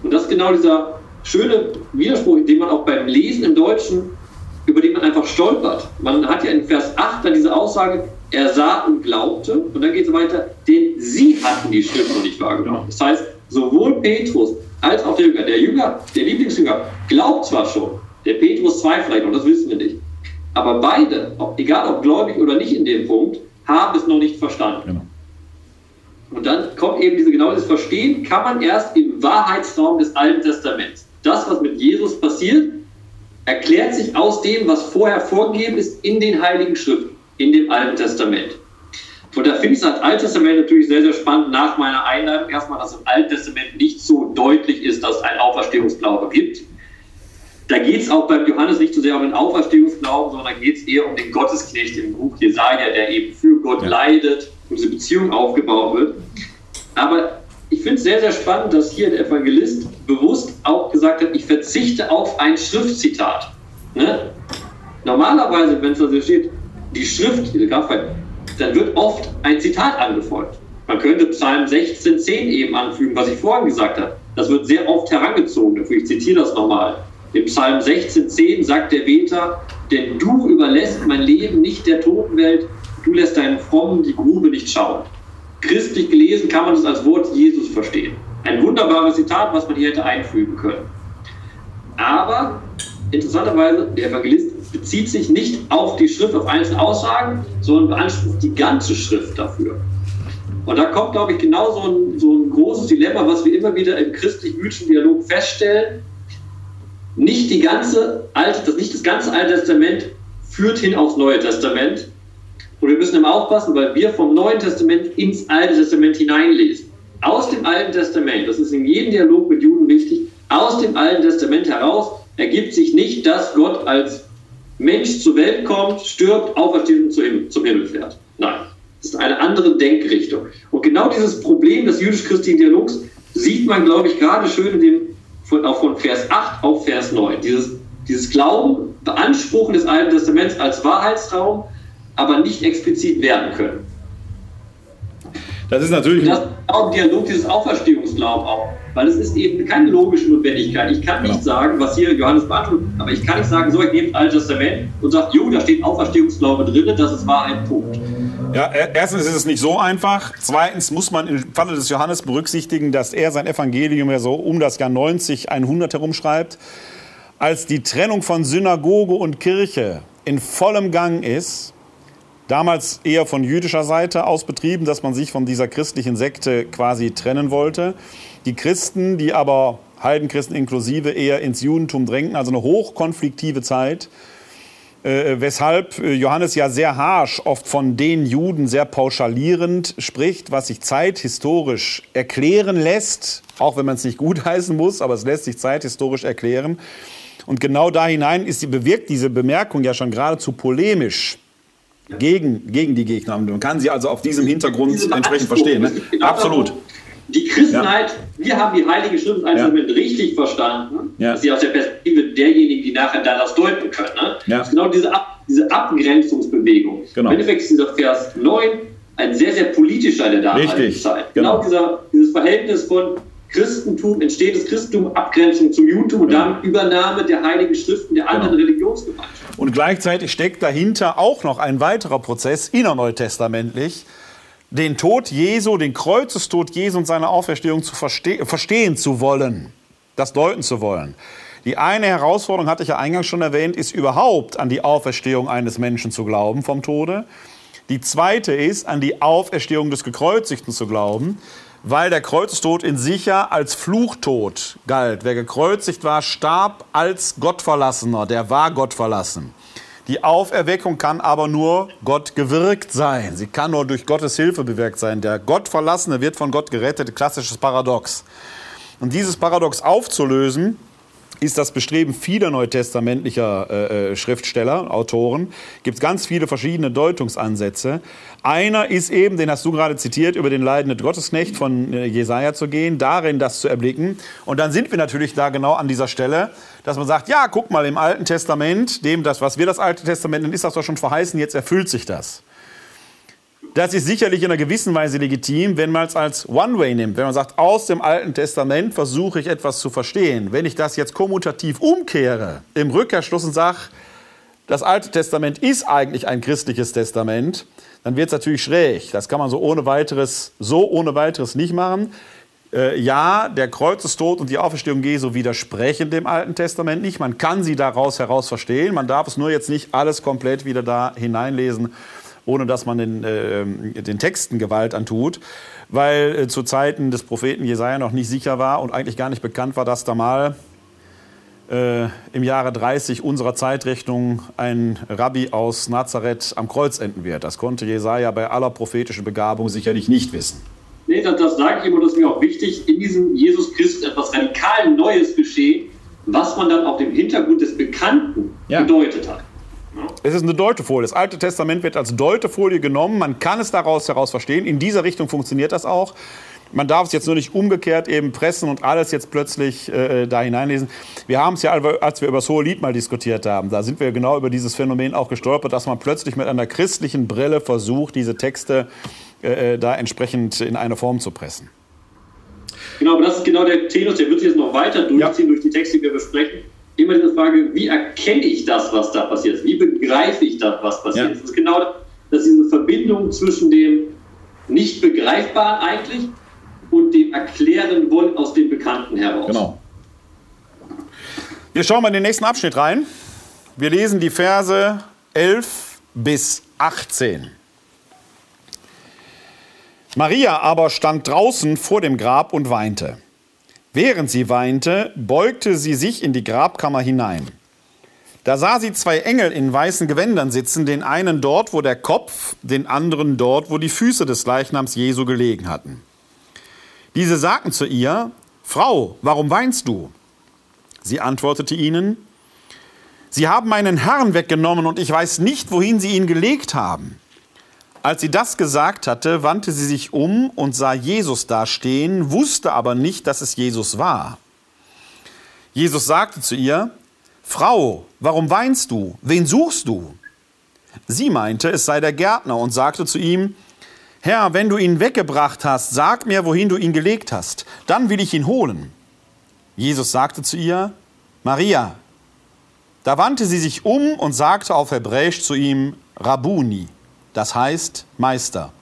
Und das ist genau dieser schöne Widerspruch, den man auch beim Lesen im Deutschen, über den man einfach stolpert. Man hat ja in Vers acht dann diese Aussage, er sah und glaubte, und dann geht es weiter, denn sie hatten die Schrift noch nicht wahrgenommen. Das heißt, sowohl Petrus als auch der Jünger, der Jünger, der Lieblingsjünger, glaubt zwar schon, der Petrus zweifelt vielleicht noch, das wissen wir nicht. Aber beide, egal ob gläubig oder nicht in dem Punkt, haben es noch nicht verstanden. Genau. Und dann kommt eben diese genau das Verstehen, kann man erst im Wahrheitsraum des Alten Testaments. Das, was mit Jesus passiert, erklärt sich aus dem, was vorher vorgegeben ist in den Heiligen Schriften, in dem Alten Testament. Und da finde ich das Alte Testament natürlich sehr, sehr spannend nach meiner Einleitung. Erstmal, dass im Alten Testament nicht so deutlich ist, dass es einen Auferstehungsglaube gibt. Da geht es auch bei Johannes nicht so sehr um den Auferstehungsglauben, sondern geht es eher um den Gottesknecht im Buch Jesaja, der eben für Gott ja. leidet und diese Beziehung aufgebaut wird. Aber ich finde es sehr, sehr spannend, dass hier der Evangelist bewusst auch gesagt hat, ich verzichte auf ein Schriftzitat. Ne? Normalerweise, wenn es da so steht, die Schrift, diese Kraftheit, dann wird oft ein Zitat angefolgt. Man könnte Psalm sechzehn, zehn eben anfügen, was ich vorhin gesagt habe. Das wird sehr oft herangezogen, dafür ich zitiere das nochmal. Im Psalm sechzehn, zehn sagt der Beter, denn du überlässt mein Leben nicht der Totenwelt, du lässt deinen Frommen die Grube nicht schauen. Christlich gelesen kann man es als Wort Jesus verstehen. Ein wunderbares Zitat, was man hier hätte einfügen können. Aber interessanterweise, der Evangelist bezieht sich nicht auf die Schrift, auf einzelne Aussagen, sondern beansprucht die ganze Schrift dafür. Und da kommt, glaube ich, genau so ein, so ein großes Dilemma, was wir immer wieder im christlich-jüdischen Dialog feststellen. Nicht, die ganze Alte, das, nicht das ganze Alte Testament führt hin aufs Neue Testament. Und wir müssen immer aufpassen, weil wir vom Neuen Testament ins Alte Testament hineinlesen. Aus dem Alten Testament, das ist in jedem Dialog mit Juden wichtig, aus dem Alten Testament heraus ergibt sich nicht, dass Gott als Mensch zur Welt kommt, stirbt, aufersteht und zum Himmel fährt. Nein, das ist eine andere Denkrichtung. Und genau dieses Problem des jüdisch-christlichen Dialogs sieht man, glaube ich, gerade schön in dem, von, auch von Vers acht auf Vers neun. Dieses, dieses Glauben, Beanspruchen des Alten Testaments als Wahrheitsraum, aber nicht explizit werden können. Das ist natürlich das auch ein Dialog, dieses Auferstehungsglauben auch. Weil es ist eben keine logische Notwendigkeit. Ich kann nicht sagen, was hier Johannes beantwortet, aber ich kann nicht sagen, so, ich nehme das Alte Testament und sage, jo, da steht Auferstehungsglaube drin, das ist Wahrheit, Punkt. Ja, erstens ist es nicht so einfach. Zweitens muss man im Falle des Johannes berücksichtigen, dass er sein Evangelium ja so um das Jahr neunzig, hundert herumschreibt. Als die Trennung von Synagoge und Kirche in vollem Gang ist, damals eher von jüdischer Seite aus betrieben, dass man sich von dieser christlichen Sekte quasi trennen wollte. Die Christen, die aber Heidenchristen inklusive eher ins Judentum drängten, also eine hochkonfliktive Zeit, äh, weshalb Johannes ja sehr harsch oft von den Juden sehr pauschalierend spricht, was sich zeithistorisch erklären lässt, auch wenn man es nicht gutheißen muss, aber es lässt sich zeithistorisch erklären. Und genau da hinein ist die, bewirkt diese Bemerkung ja schon geradezu polemisch. Gegen, gegen die Gegner. Man kann sie also auf diesem Hintergrund entsprechend verstehen. Ne? Genau. Absolut. Die Christenheit, ja. Wir haben die Heilige Schrift einfach ja. mit richtig verstanden, ja. dass sie aus der Perspektive derjenigen, die nachher da das deuten können. Ne? Ja. Das ist genau diese, Ab- diese Abgrenzungsbewegung. Genau. Im Endeffekt ist dieser Vers neun ein sehr, sehr politischer der damaligen Zeit. Genau, genau dieser, dieses Verhältnis von Christentum, entstehendes Christentum, Abgrenzung zum Judentum und damit Übernahme der Heiligen Schriften der anderen genau. Religionsgemeinschaften. Und gleichzeitig steckt dahinter auch noch ein weiterer Prozess, innerneutestamentlich, den Tod Jesu, den Kreuzestod Jesu und seine Auferstehung zu verste- verstehen zu wollen, das deuten zu wollen. Die eine Herausforderung, hatte ich ja eingangs schon erwähnt, ist überhaupt an die Auferstehung eines Menschen zu glauben vom Tode. Die zweite ist, an die Auferstehung des Gekreuzigten zu glauben. Weil der Kreuzestod in sich ja als Fluchtod galt. Wer gekreuzigt war, starb als Gottverlassener, der war Gottverlassen. Die Auferweckung kann aber nur Gott gewirkt sein. Sie kann nur durch Gottes Hilfe bewirkt sein. Der Gottverlassene wird von Gott gerettet, klassisches Paradox. Und dieses Paradox aufzulösen, ist das Bestreben vieler neutestamentlicher äh, Schriftsteller, Autoren. Gibt es ganz viele verschiedene Deutungsansätze. Einer ist eben, den hast du gerade zitiert, über den leidenden Gottesknecht von äh, Jesaja zu gehen, darin das zu erblicken. Und dann sind wir natürlich da genau an dieser Stelle, dass man sagt, ja, guck mal, im Alten Testament, dem das, was wir das Alte Testament nennen, ist das doch schon verheißen, jetzt erfüllt sich das. Das ist sicherlich in einer gewissen Weise legitim, wenn man es als One-Way nimmt. Wenn man sagt, aus dem Alten Testament versuche ich etwas zu verstehen. Wenn ich das jetzt kommutativ umkehre, im Rückkehrschluss und sage, das Alte Testament ist eigentlich ein christliches Testament, dann wird es natürlich schräg. Das kann man so ohne weiteres, so ohne weiteres nicht machen. Äh, ja, der Kreuzestod und die Auferstehung Jesu widersprechen dem Alten Testament nicht. Man kann sie daraus heraus verstehen. Man darf es nur jetzt nicht alles komplett wieder da hineinlesen, ohne dass man den, äh, den Texten Gewalt antut, weil äh, zu Zeiten des Propheten Jesaja noch nicht sicher war und eigentlich gar nicht bekannt war, dass da mal äh, im Jahre dreißig unserer Zeitrechnung ein Rabbi aus Nazareth am Kreuz enden wird. Das konnte Jesaja bei aller prophetischen Begabung sicherlich nicht wissen. Nee, das, das sage ich immer, das ist mir auch wichtig, in diesem Jesus Christus etwas radikal Neues geschehen, was man dann auf dem Hintergrund des Bekannten ja. gedeutet hat. Es ist eine Deutefolie. Das Alte Testament wird als Deutefolie genommen. Man kann es daraus heraus verstehen. In dieser Richtung funktioniert das auch. Man darf es jetzt nur nicht umgekehrt eben pressen und alles jetzt plötzlich äh, da hineinlesen. Wir haben es ja, als wir über das Hohelied mal diskutiert haben, da sind wir genau über dieses Phänomen auch gestolpert, dass man plötzlich mit einer christlichen Brille versucht, diese Texte äh, da entsprechend in eine Form zu pressen. Genau, aber das ist genau der Tenor, der wird sich jetzt noch weiter durchziehen ja. durch die Texte, die wir besprechen. Immer diese Frage, wie erkenne ich das, was da passiert ist? Wie begreife ich das, was passiert ist? Ja. Das ist genau das, dass diese Verbindung zwischen dem Nicht-Begreifbaren eigentlich und dem Erklären wollen aus dem Bekannten heraus. Genau. Wir schauen mal in den nächsten Abschnitt rein. Wir lesen die Verse elf bis achtzehn. Maria aber stand draußen vor dem Grab und weinte. Während sie weinte, beugte sie sich in die Grabkammer hinein. Da sah sie zwei Engel in weißen Gewändern sitzen, den einen dort, wo der Kopf, den anderen dort, wo die Füße des Leichnams Jesu gelegen hatten. Diese sagten zu ihr, Frau, warum weinst du? Sie antwortete ihnen, Sie haben meinen Herrn weggenommen und ich weiß nicht, wohin sie ihn gelegt haben. Als sie das gesagt hatte, wandte sie sich um und sah Jesus dastehen, wusste aber nicht, dass es Jesus war. Jesus sagte zu ihr: Frau, warum weinst du? Wen suchst du? Sie meinte, es sei der Gärtner, und sagte zu ihm: Herr, wenn du ihn weggebracht hast, sag mir, wohin du ihn gelegt hast, dann will ich ihn holen. Jesus sagte zu ihr: Maria. Da wandte sie sich um und sagte auf Hebräisch zu ihm: Rabuni, das heißt Meister.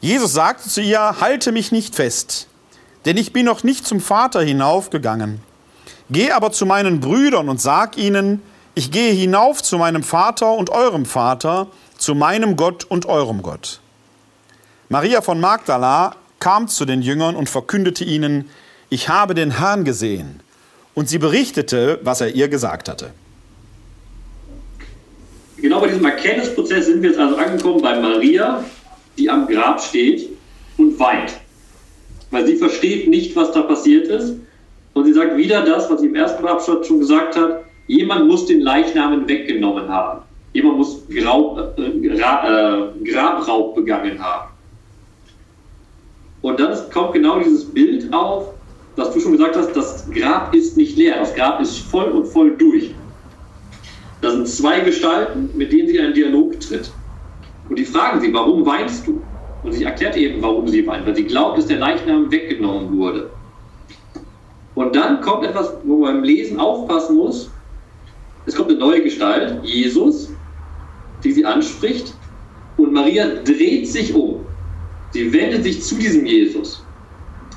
Jesus sagte zu ihr: Halte mich nicht fest, denn ich bin noch nicht zum Vater hinaufgegangen. Geh aber zu meinen Brüdern und sag ihnen: Ich gehe hinauf zu meinem Vater und eurem Vater, zu meinem Gott und eurem Gott. Maria von Magdala kam zu den Jüngern und verkündete ihnen: Ich habe den Herrn gesehen. Und sie berichtete, was er ihr gesagt hatte. Genau bei diesem Erkenntnisprozess sind wir jetzt also angekommen bei Maria, die am Grab steht und weint. Weil sie versteht nicht, was da passiert ist. Und sie sagt wieder das, was sie im ersten Abschnitt schon gesagt hat: Jemand muss den Leichnam weggenommen haben. Jemand muss Graub, äh, Gra, äh, Grabraub begangen haben. Und dann kommt genau dieses Bild auf, dass du schon gesagt hast, das Grab ist nicht leer, das Grab ist voll und voll durch. Da sind zwei Gestalten, mit denen sie in einen Dialog tritt. Und die fragen sie: Warum weinst du? Und sie erklärt eben, warum sie weint, weil sie glaubt, dass der Leichnam weggenommen wurde. Und dann kommt etwas, wo man beim Lesen aufpassen muss. Es kommt eine neue Gestalt, Jesus, die sie anspricht. Und Maria dreht sich um. Sie wendet sich zu diesem Jesus,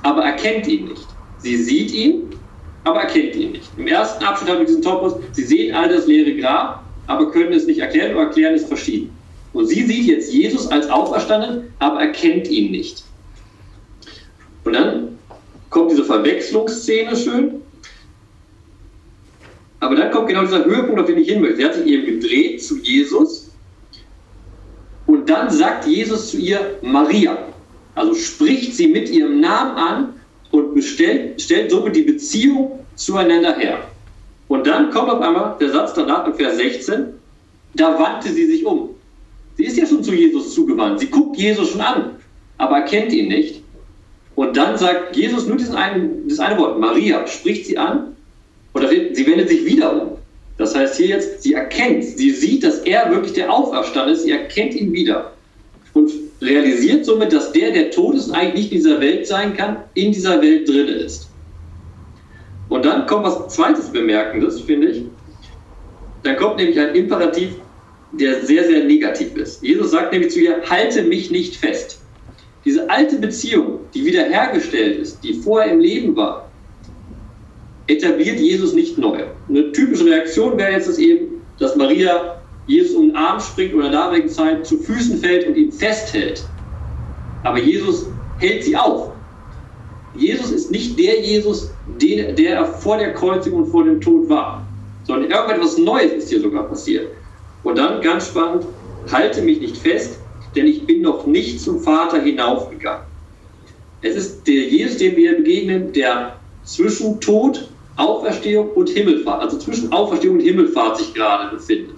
aber erkennt ihn nicht. Sie sieht ihn, aber erkennt ihn nicht. Im ersten Abschnitt haben wir diesen Topos: Sie sehen all das leere Grab, aber können es nicht erklären oder erklären es verschieden. Und sie sieht jetzt Jesus als Auferstanden, aber erkennt ihn nicht. Und dann kommt diese Verwechslungsszene schön. Aber dann kommt genau dieser Höhepunkt, auf den ich hin möchte. Sie hat sich eben gedreht zu Jesus. Und dann sagt Jesus zu ihr: Maria. Also spricht sie mit ihrem Namen an und bestellt, stellt somit die Beziehung zueinander her. Und dann kommt auf einmal der Satz danach in Vers sechzehn, da wandte sie sich um. Sie ist ja schon zu Jesus zugewandt, sie guckt Jesus schon an, aber erkennt ihn nicht. Und dann sagt Jesus nur diesen einen, das eine Wort, Maria, spricht sie an, und sie wendet sich wieder um. Das heißt hier jetzt, sie erkennt, sie sieht, dass er wirklich der Auferstandene ist, sie erkennt ihn wieder. Und realisiert somit, dass der, der tot ist, eigentlich nicht in dieser Welt sein kann, in dieser Welt drin ist. Und dann kommt was zweites Bemerkendes, finde ich. Dann kommt nämlich ein Imperativ, der sehr, sehr negativ ist. Jesus sagt nämlich zu ihr: Halte mich nicht fest. Diese alte Beziehung, die wiederhergestellt ist, die vorher im Leben war, etabliert Jesus nicht neu. Eine typische Reaktion wäre jetzt eben, dass Maria Jesus um den Arm springt oder in der damaligen Zeit zu Füßen fällt und ihn festhält. Aber Jesus hält sie auf. Jesus ist nicht der Jesus, den, der er vor der Kreuzigung und vor dem Tod war, sondern irgendetwas Neues ist hier sogar passiert. Und dann, ganz spannend: Halte mich nicht fest, denn ich bin noch nicht zum Vater hinaufgegangen. Es ist der Jesus, dem wir begegnen, der zwischen Tod, Auferstehung und Himmelfahrt, also zwischen Auferstehung und Himmelfahrt sich gerade befindet.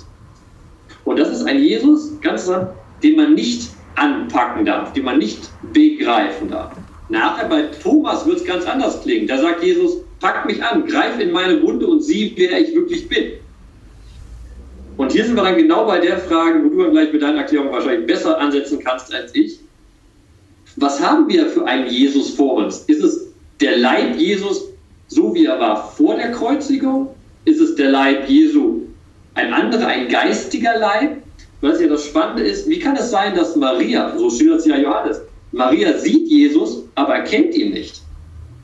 Und das ist ein Jesus, ganz klar, den man nicht anpacken darf, den man nicht begreifen darf. Nachher bei Thomas wird es ganz anders klingen. Da sagt Jesus: Pack mich an, greif in meine Wunde und sieh, wer ich wirklich bin. Und hier sind wir dann genau bei der Frage, wo du dann gleich mit deiner Erklärung wahrscheinlich besser ansetzen kannst als ich. Was haben wir für einen Jesus vor uns? Ist es der Leib Jesus, so wie er war vor der Kreuzigung? Ist es der Leib Jesu, ein anderer, ein geistiger Leib? Was ja das Spannende ist: Wie kann es sein, dass Maria, so schildert es ja Johannes, Maria sieht Jesus, aber erkennt ihn nicht.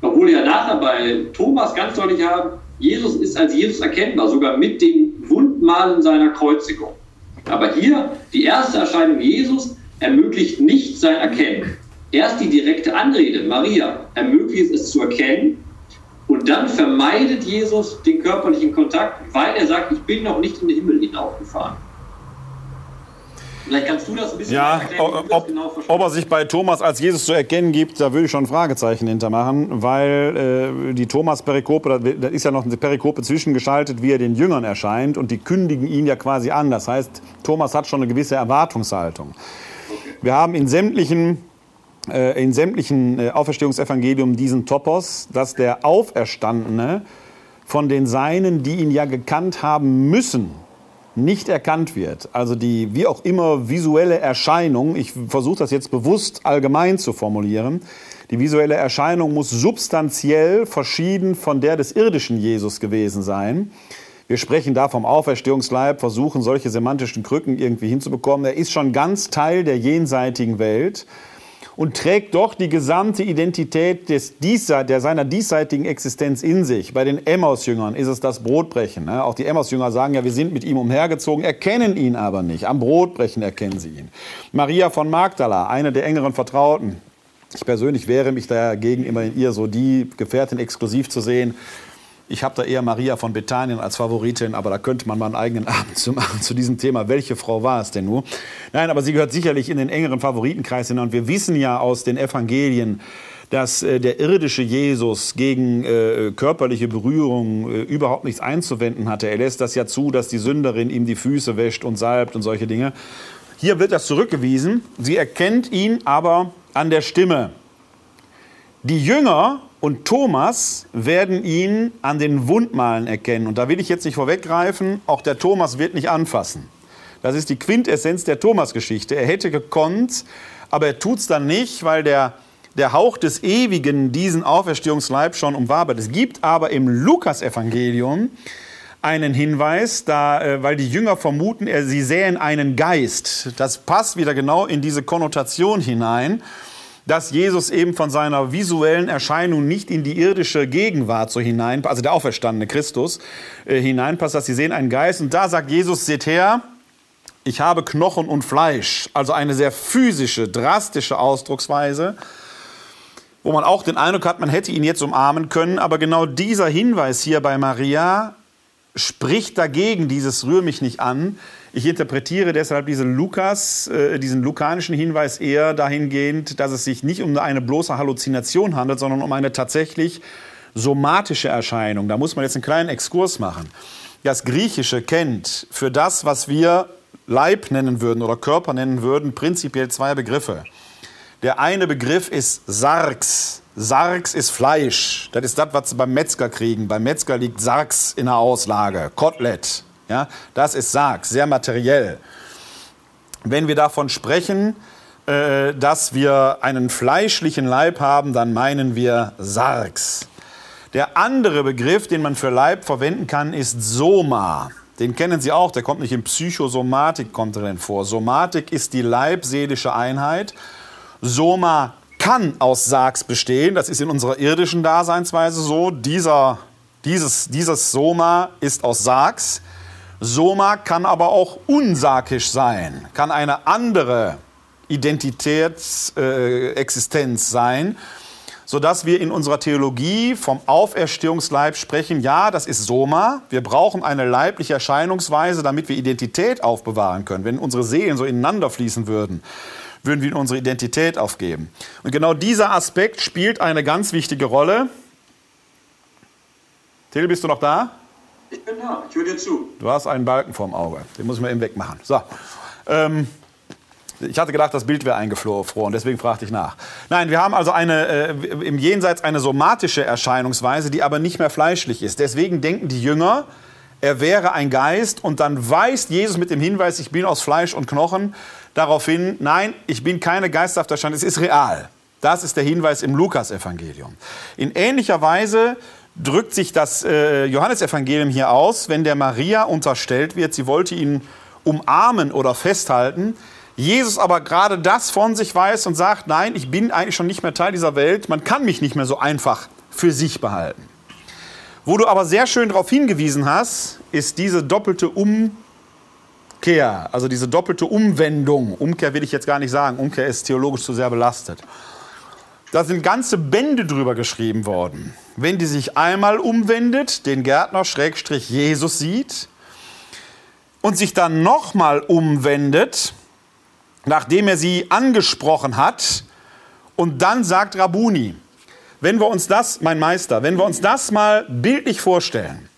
Obwohl wir ja nachher bei Thomas ganz deutlich haben, Jesus ist als Jesus erkennbar, sogar mit den Wundmalen seiner Kreuzigung. Aber hier, die erste Erscheinung Jesus ermöglicht nicht sein Erkennen. Erst die direkte Anrede, Maria, ermöglicht es zu erkennen. Und dann vermeidet Jesus den körperlichen Kontakt, weil er sagt: Ich bin noch nicht in den Himmel hinaufgefahren. Vielleicht kannst du das ein bisschen ja, erklären, ob, genau ob er sich bei Thomas als Jesus zu erkennen gibt, da würde ich schon ein Fragezeichen hintermachen, weil äh, die Thomas-Perikope, da ist ja noch eine Perikope zwischengeschaltet, wie er den Jüngern erscheint, und die kündigen ihn ja quasi an. Das heißt, Thomas hat schon eine gewisse Erwartungshaltung. Okay. Wir haben in sämtlichen, äh, in sämtlichen äh, Auferstehungsevangelien diesen Topos, dass der Auferstandene von den Seinen, die ihn ja gekannt haben müssen, nicht erkannt wird. Also die wie auch immer visuelle Erscheinung, ich versuche das jetzt bewusst allgemein zu formulieren, die visuelle Erscheinung muss substanziell verschieden von der des irdischen Jesus gewesen sein. Wir sprechen da vom Auferstehungsleib, versuchen solche semantischen Krücken irgendwie hinzubekommen. Er ist schon ganz Teil der jenseitigen Welt und trägt doch die gesamte Identität des Diesseit, der seiner diesseitigen Existenz in sich. Bei den Emmaus-Jüngern ist es das Brotbrechen. Ne? Auch die Emmaus-Jünger sagen ja, wir sind mit ihm umhergezogen, erkennen ihn aber nicht. Am Brotbrechen erkennen sie ihn. Maria von Magdala, eine der engeren Vertrauten. Ich persönlich wehre mich dagegen, immer in ihr so die Gefährtin exklusiv zu sehen. Ich habe da eher Maria von Bethanien als Favoritin, aber da könnte man mal einen eigenen Abend zu machen zu diesem Thema. Welche Frau war es denn nur? Nein, aber sie gehört sicherlich in den engeren Favoritenkreis hinein. Und wir wissen ja aus den Evangelien, dass äh, der irdische Jesus gegen äh, körperliche Berührung äh, überhaupt nichts einzuwenden hatte. Er lässt das ja zu, dass die Sünderin ihm die Füße wäscht und salbt und solche Dinge. Hier wird das zurückgewiesen. Sie erkennt ihn aber an der Stimme. Die Jünger und Thomas werden ihn an den Wundmalen erkennen. Und da will ich jetzt nicht vorweggreifen, auch der Thomas wird nicht anfassen. Das ist die Quintessenz der Thomas-Geschichte. Er hätte gekonnt, aber er tut's dann nicht, weil der, der Hauch des Ewigen diesen Auferstehungsleib schon umwabert. Es gibt aber im Lukas-Evangelium einen Hinweis, da, weil die Jünger vermuten, sie sähen einen Geist. Das passt wieder genau in diese Konnotation hinein, dass Jesus eben von seiner visuellen Erscheinung nicht in die irdische Gegenwart so hinein, also der auferstandene Christus, äh, hineinpasst, dass sie sehen einen Geist. Und da sagt Jesus, seht her, ich habe Knochen und Fleisch. Also eine sehr physische, drastische Ausdrucksweise, wo man auch den Eindruck hat, man hätte ihn jetzt umarmen können. Aber genau dieser Hinweis hier bei Maria spricht dagegen, dieses rühr mich nicht an. Ich interpretiere deshalb diesen Lukas, äh, diesen lukanischen Hinweis eher dahingehend, dass es sich nicht um eine bloße Halluzination handelt, sondern um eine tatsächlich somatische Erscheinung. Da muss man jetzt einen kleinen Exkurs machen. Das Griechische kennt für das, was wir Leib nennen würden oder Körper nennen würden, prinzipiell zwei Begriffe. Der eine Begriff ist Sarx. Sarx ist Fleisch. Das ist das, was sie beim Metzger kriegen. Beim Metzger liegt Sarx in der Auslage. Kotelett. Ja, das ist Sarg, sehr materiell. Wenn wir davon sprechen, äh, dass wir einen fleischlichen Leib haben, dann meinen wir Sargs. Der andere Begriff, den man für Leib verwenden kann, ist Soma. Den kennen Sie auch, der kommt nicht in Psychosomatik, kommt drin vor. Somatik ist die leibseelische Einheit. Soma kann aus Sargs bestehen, das ist in unserer irdischen Daseinsweise so. Dieser, dieses, dieses Soma ist aus Sargs. Soma kann aber auch unsakisch sein, kann eine andere Identitätsexistenz äh, sein, sodass wir in unserer Theologie vom Auferstehungsleib sprechen. Ja, das ist Soma. Wir brauchen eine leibliche Erscheinungsweise, damit wir Identität aufbewahren können. Wenn unsere Seelen so ineinander fließen würden, würden wir unsere Identität aufgeben. Und genau dieser Aspekt spielt eine ganz wichtige Rolle. Till, bist du noch da? Ich bin da, ich höre dir zu. Du hast einen Balken vorm Auge, den muss ich mal eben wegmachen. So. Ähm, ich hatte gedacht, das Bild wäre eingefroren, deswegen fragte ich nach. Nein, wir haben also eine, äh, im Jenseits eine somatische Erscheinungsweise, die aber nicht mehr fleischlich ist. Deswegen denken die Jünger, er wäre ein Geist, und dann weist Jesus mit dem Hinweis, ich bin aus Fleisch und Knochen, darauf hin, nein, ich bin keine geisterhafte Erscheinung, es ist real. Das ist der Hinweis im Lukas-Evangelium. In ähnlicher Weise drückt sich das äh, Johannesevangelium hier aus, wenn der Maria unterstellt wird, sie wollte ihn umarmen oder festhalten. Jesus aber gerade das von sich weiß und sagt, nein, ich bin eigentlich schon nicht mehr Teil dieser Welt, man kann mich nicht mehr so einfach für sich behalten. Wo du aber sehr schön darauf hingewiesen hast, ist diese doppelte Umkehr, also diese doppelte Umwendung. Umkehr will ich jetzt gar nicht sagen, Umkehr ist theologisch zu sehr belastet. Da sind ganze Bände drüber geschrieben worden. Wenn die sich einmal umwendet, den Gärtner Schrägstrich Jesus sieht und sich dann nochmal umwendet, nachdem er sie angesprochen hat. Und dann sagt Rabuni, wenn wir uns das, mein Meister, wenn wir uns das mal bildlich vorstellen,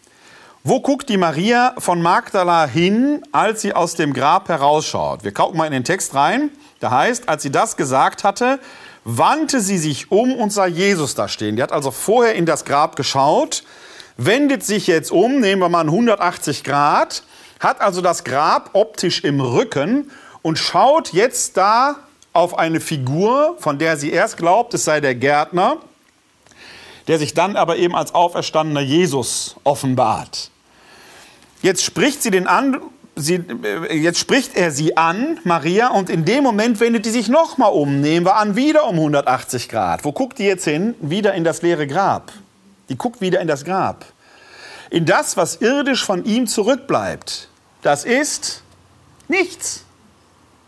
wo guckt die Maria von Magdala hin, als sie aus dem Grab herausschaut? Wir gucken mal in den Text rein. Da heißt, als sie das gesagt hatte, wandte sie sich um und sah Jesus da stehen. Die hat also vorher in das Grab geschaut, wendet sich jetzt um, nehmen wir mal einen hundertachtzig Grad, hat also das Grab optisch im Rücken und schaut jetzt da auf eine Figur, von der sie erst glaubt, es sei der Gärtner, der sich dann aber eben als auferstandener Jesus offenbart. Jetzt spricht sie den an, sie, jetzt spricht er sie an, Maria, und in dem Moment wendet die sich nochmal um, nehmen wir an, wieder um hundertachtzig Grad. Wo guckt die jetzt hin? Wieder in das leere Grab. Die guckt wieder in das Grab. In das, was irdisch von ihm zurückbleibt. Das ist nichts.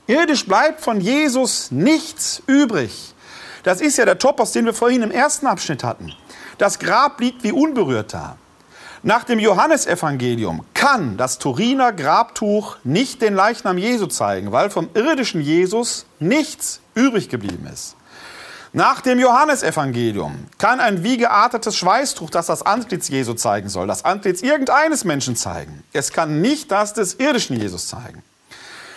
Irdisch bleibt von Jesus nichts übrig. Das ist ja der Topos, den wir vorhin im ersten Abschnitt hatten. Das Grab liegt wie unberührt da. Nach dem Johannesevangelium kann das Turiner Grabtuch nicht den Leichnam Jesu zeigen, weil vom irdischen Jesus nichts übrig geblieben ist. Nach dem Johannesevangelium kann ein wie geartetes Schweißtuch, das das Antlitz Jesu zeigen soll, das Antlitz irgendeines Menschen zeigen. Es kann nicht das des irdischen Jesus zeigen.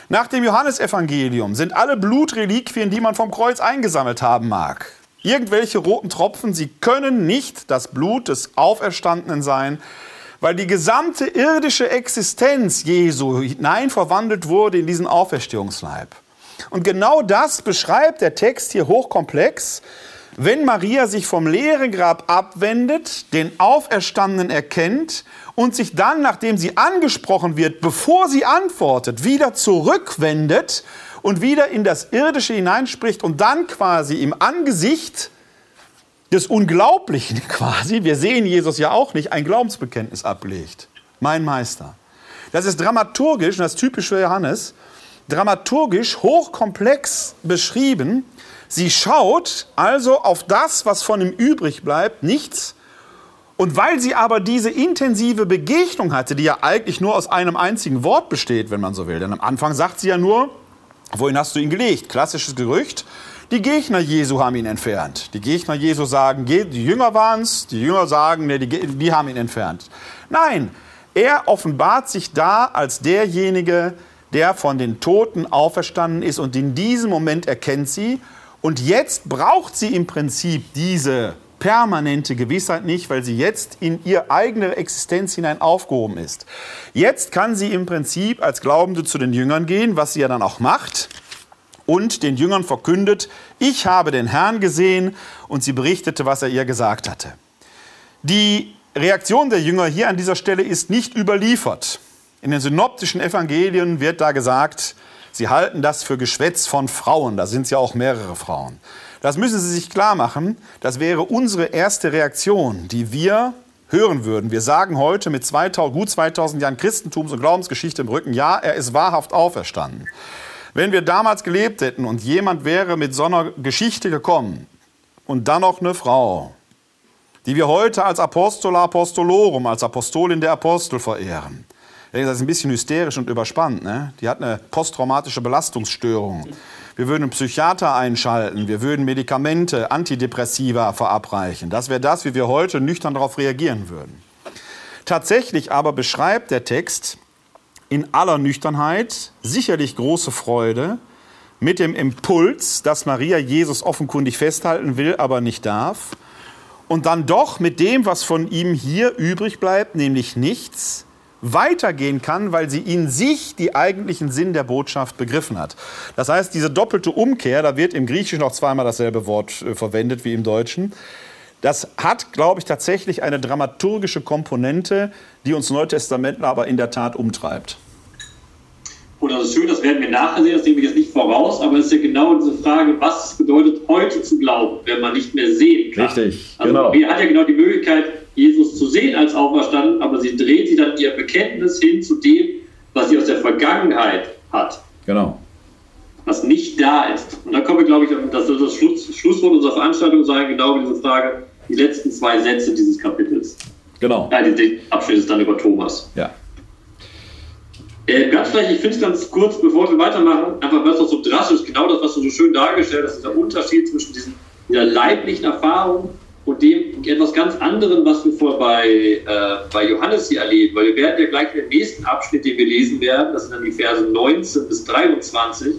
Nach dem Johannesevangelium sind alle Blutreliquien, die man vom Kreuz eingesammelt haben mag, irgendwelche roten Tropfen, sie können nicht das Blut des Auferstandenen sein, weil die gesamte irdische Existenz Jesu hinein verwandelt wurde in diesen Auferstehungsleib. Und genau das beschreibt der Text hier hochkomplex, wenn Maria sich vom leeren Grab abwendet, den Auferstandenen erkennt und sich dann, nachdem sie angesprochen wird, bevor sie antwortet, wieder zurückwendet und wieder in das Irdische hineinspricht und dann quasi im Angesicht des Unglaublichen quasi, wir sehen Jesus ja auch nicht, ein Glaubensbekenntnis ablegt. Mein Meister. Das ist dramaturgisch, und das ist typisch für Johannes, dramaturgisch hochkomplex beschrieben. Sie schaut also auf das, was von ihm übrig bleibt, nichts. Und weil sie aber diese intensive Begegnung hatte, die ja eigentlich nur aus einem einzigen Wort besteht, wenn man so will. Denn am Anfang sagt sie ja nur, wohin hast du ihn gelegt? Klassisches Gerücht, die Gegner Jesu haben ihn entfernt. Die Gegner Jesu sagen, die Jünger waren es, die Jünger sagen, nee, die, die haben ihn entfernt. Nein, er offenbart sich da als derjenige, der von den Toten auferstanden ist. Und in diesem Moment erkennt sie, und jetzt braucht sie im Prinzip diese permanente Gewissheit nicht, weil sie jetzt in ihre eigene Existenz hinein aufgehoben ist. Jetzt kann sie im Prinzip als Glaubende zu den Jüngern gehen, was sie ja dann auch macht, und den Jüngern verkündet, ich habe den Herrn gesehen, und sie berichtete, was er ihr gesagt hatte. Die Reaktion der Jünger hier an dieser Stelle ist nicht überliefert. In den synoptischen Evangelien wird da gesagt, sie halten das für Geschwätz von Frauen, da sind es ja auch mehrere Frauen. Das müssen Sie sich klar machen, das wäre unsere erste Reaktion, die wir hören würden. Wir sagen heute mit gut zweitausend Jahren Christentums- und Glaubensgeschichte im Rücken, ja, er ist wahrhaft auferstanden. Wenn wir damals gelebt hätten und jemand wäre mit so einer Geschichte gekommen und dann noch eine Frau, die wir heute als Apostola Apostolorum, als Apostolin der Apostel verehren, das ist ein bisschen hysterisch und überspannt, ne? Die hat eine posttraumatische Belastungsstörung. Wir würden einen Psychiater einschalten, wir würden Medikamente, Antidepressiva verabreichen. Das wäre das, wie wir heute nüchtern darauf reagieren würden. Tatsächlich aber beschreibt der Text in aller Nüchternheit sicherlich große Freude mit dem Impuls, dass Maria Jesus offenkundig festhalten will, aber nicht darf. Und dann doch mit dem, was von ihm hier übrig bleibt, nämlich nichts, weitergehen kann, weil sie in sich die eigentlichen Sinn der Botschaft begriffen hat. Das heißt, diese doppelte Umkehr, da wird im Griechischen auch zweimal dasselbe Wort äh, verwendet wie im Deutschen, das hat, glaube ich, tatsächlich eine dramaturgische Komponente, die uns Neutestamentler aber in der Tat umtreibt. Gut, das ist schön, das werden wir nachher sehen, das nehme ich jetzt nicht voraus, aber es ist ja genau diese Frage, was es bedeutet, heute zu glauben, wenn man nicht mehr sehen kann. Richtig, also genau. Man hat ja genau die Möglichkeit, Jesus zu sehen als auferstanden, aber sie dreht sich dann ihr Bekenntnis hin zu dem, was sie aus der Vergangenheit hat. Genau. Was nicht da ist. Und da kommen wir, glaube ich, das soll das Schluss, Schlusswort unserer Veranstaltung sein, genau diese Frage, die letzten zwei Sätze dieses Kapitels. Genau. Ja, der Abschnitt ist dann über Thomas. Ja. Äh, ganz vielleicht, ich finde es ganz kurz, bevor wir weitermachen, einfach was noch so drastisch, genau das, was du so schön dargestellt hast, dieser Unterschied zwischen diesen, dieser leiblichen Erfahrung und dem etwas ganz anderen, was wir vor bei, äh, bei Johannes hier erleben. Weil wir werden ja gleich in dem nächsten Abschnitt, den wir lesen werden, das sind dann die Verse neunzehn bis dreiundzwanzig,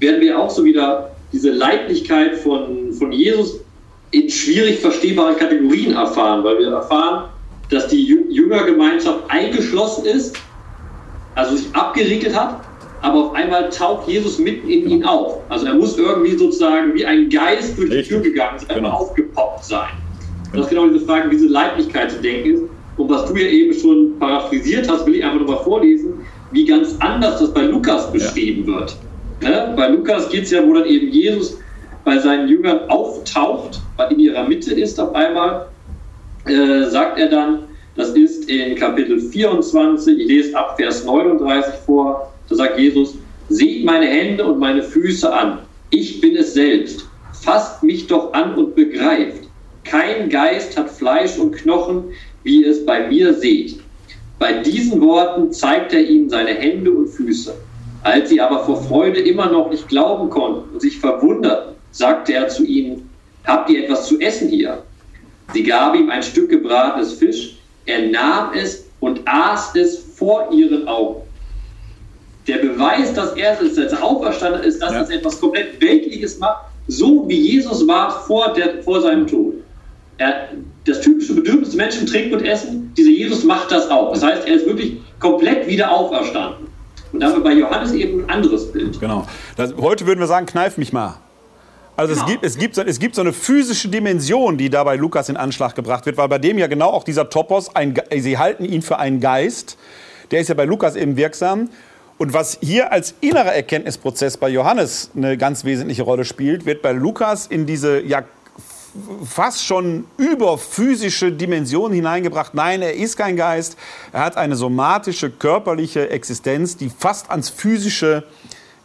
werden wir auch so wieder diese Leiblichkeit von, von Jesus in schwierig verstehbaren Kategorien erfahren, weil wir erfahren, dass die Jüngergemeinschaft eingeschlossen ist, also sich abgeriegelt hat, aber auf einmal taucht Jesus mitten in ihn auf. Also er muss irgendwie sozusagen wie ein Geist durch die Tür gegangen sein, einfach aufgepoppt sein. Und das ist genau diese Frage, wie diese Leiblichkeit zu denken ist. Und was du ja eben schon paraphrasiert hast, will ich einfach nochmal vorlesen, wie ganz anders das bei Lukas beschrieben wird. Ne? Bei Lukas geht es ja, wo dann eben Jesus bei seinen Jüngern auftaucht, weil in ihrer Mitte ist auf einmal, äh, sagt er dann, das ist in Kapitel vierundzwanzig, ich lese ab Vers neununddreißig vor, da sagt Jesus, seht meine Hände und meine Füße an, ich bin es selbst, fasst mich doch an und begreift, kein Geist hat Fleisch und Knochen, wie ihr es bei mir seht. Bei diesen Worten zeigt er ihnen seine Hände und Füße. Als sie aber vor Freude immer noch nicht glauben konnten und sich verwunderten, sagte er zu ihnen, habt ihr etwas zu essen hier? Sie gaben ihm ein Stück gebratenes Fisch, er nahm es und aß es vor ihren Augen. Der Beweis, dass er als auferstanden ist, dass ja. er etwas komplett Weltliches macht, so wie Jesus war vor, der, vor seinem Tod. Er, das typische Bedürfnis des Menschen, trinken und essen, dieser Jesus macht das auch. Das heißt, er ist wirklich komplett wieder auferstanden. Und da haben wir bei Johannes eben ein anderes Bild. Genau. Das, heute würden wir sagen, kneif mich mal. Also genau. es, gibt, es, gibt, es gibt so eine physische Dimension, die da bei Lukas in Anschlag gebracht wird, weil bei dem ja genau auch dieser Topos, ein, sie halten ihn für einen Geist, der ist ja bei Lukas eben wirksam. Und was hier als innerer Erkenntnisprozess bei Johannes eine ganz wesentliche Rolle spielt, wird bei Lukas in diese ja fast schon überphysische Dimension hineingebracht. Nein, er ist kein Geist, er hat eine somatische, körperliche Existenz, die fast ans Physische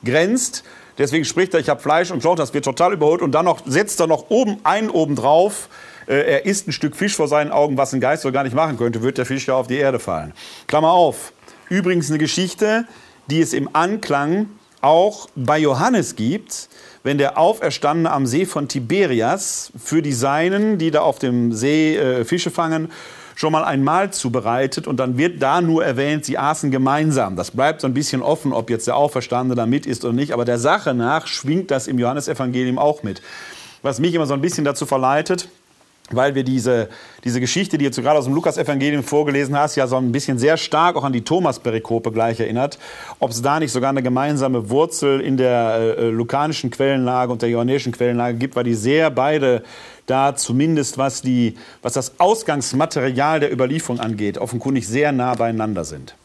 grenzt. Deswegen spricht er, ich habe Fleisch und Knochen, das wird total überholt. Und dann noch, setzt er noch oben einen oben drauf. Äh, er isst ein Stück Fisch vor seinen Augen, was ein Geist so gar nicht machen könnte, wird der Fisch ja auf die Erde fallen. Klammer auf. Übrigens eine Geschichte, die es im Anklang auch bei Johannes gibt, wenn der Auferstandene am See von Tiberias für die Seinen, die da auf dem See äh, Fische fangen, schon mal ein Mahl zubereitet und dann wird da nur erwähnt, sie aßen gemeinsam. Das bleibt so ein bisschen offen, ob jetzt der Auferstandene da mit ist oder nicht, aber der Sache nach schwingt das im Johannesevangelium auch mit. Was mich immer so ein bisschen dazu verleitet, weil wir diese, diese Geschichte, die jetzt gerade aus dem Lukas-Evangelium vorgelesen hast, ja so ein bisschen sehr stark auch an die Thomas-Perikope gleich erinnert, ob es da nicht sogar eine gemeinsame Wurzel in der äh, lukanischen Quellenlage und der johannäischen Quellenlage gibt, weil die sehr beide da zumindest, was, die, was das Ausgangsmaterial der Überlieferung angeht, offenkundig sehr nah beieinander sind.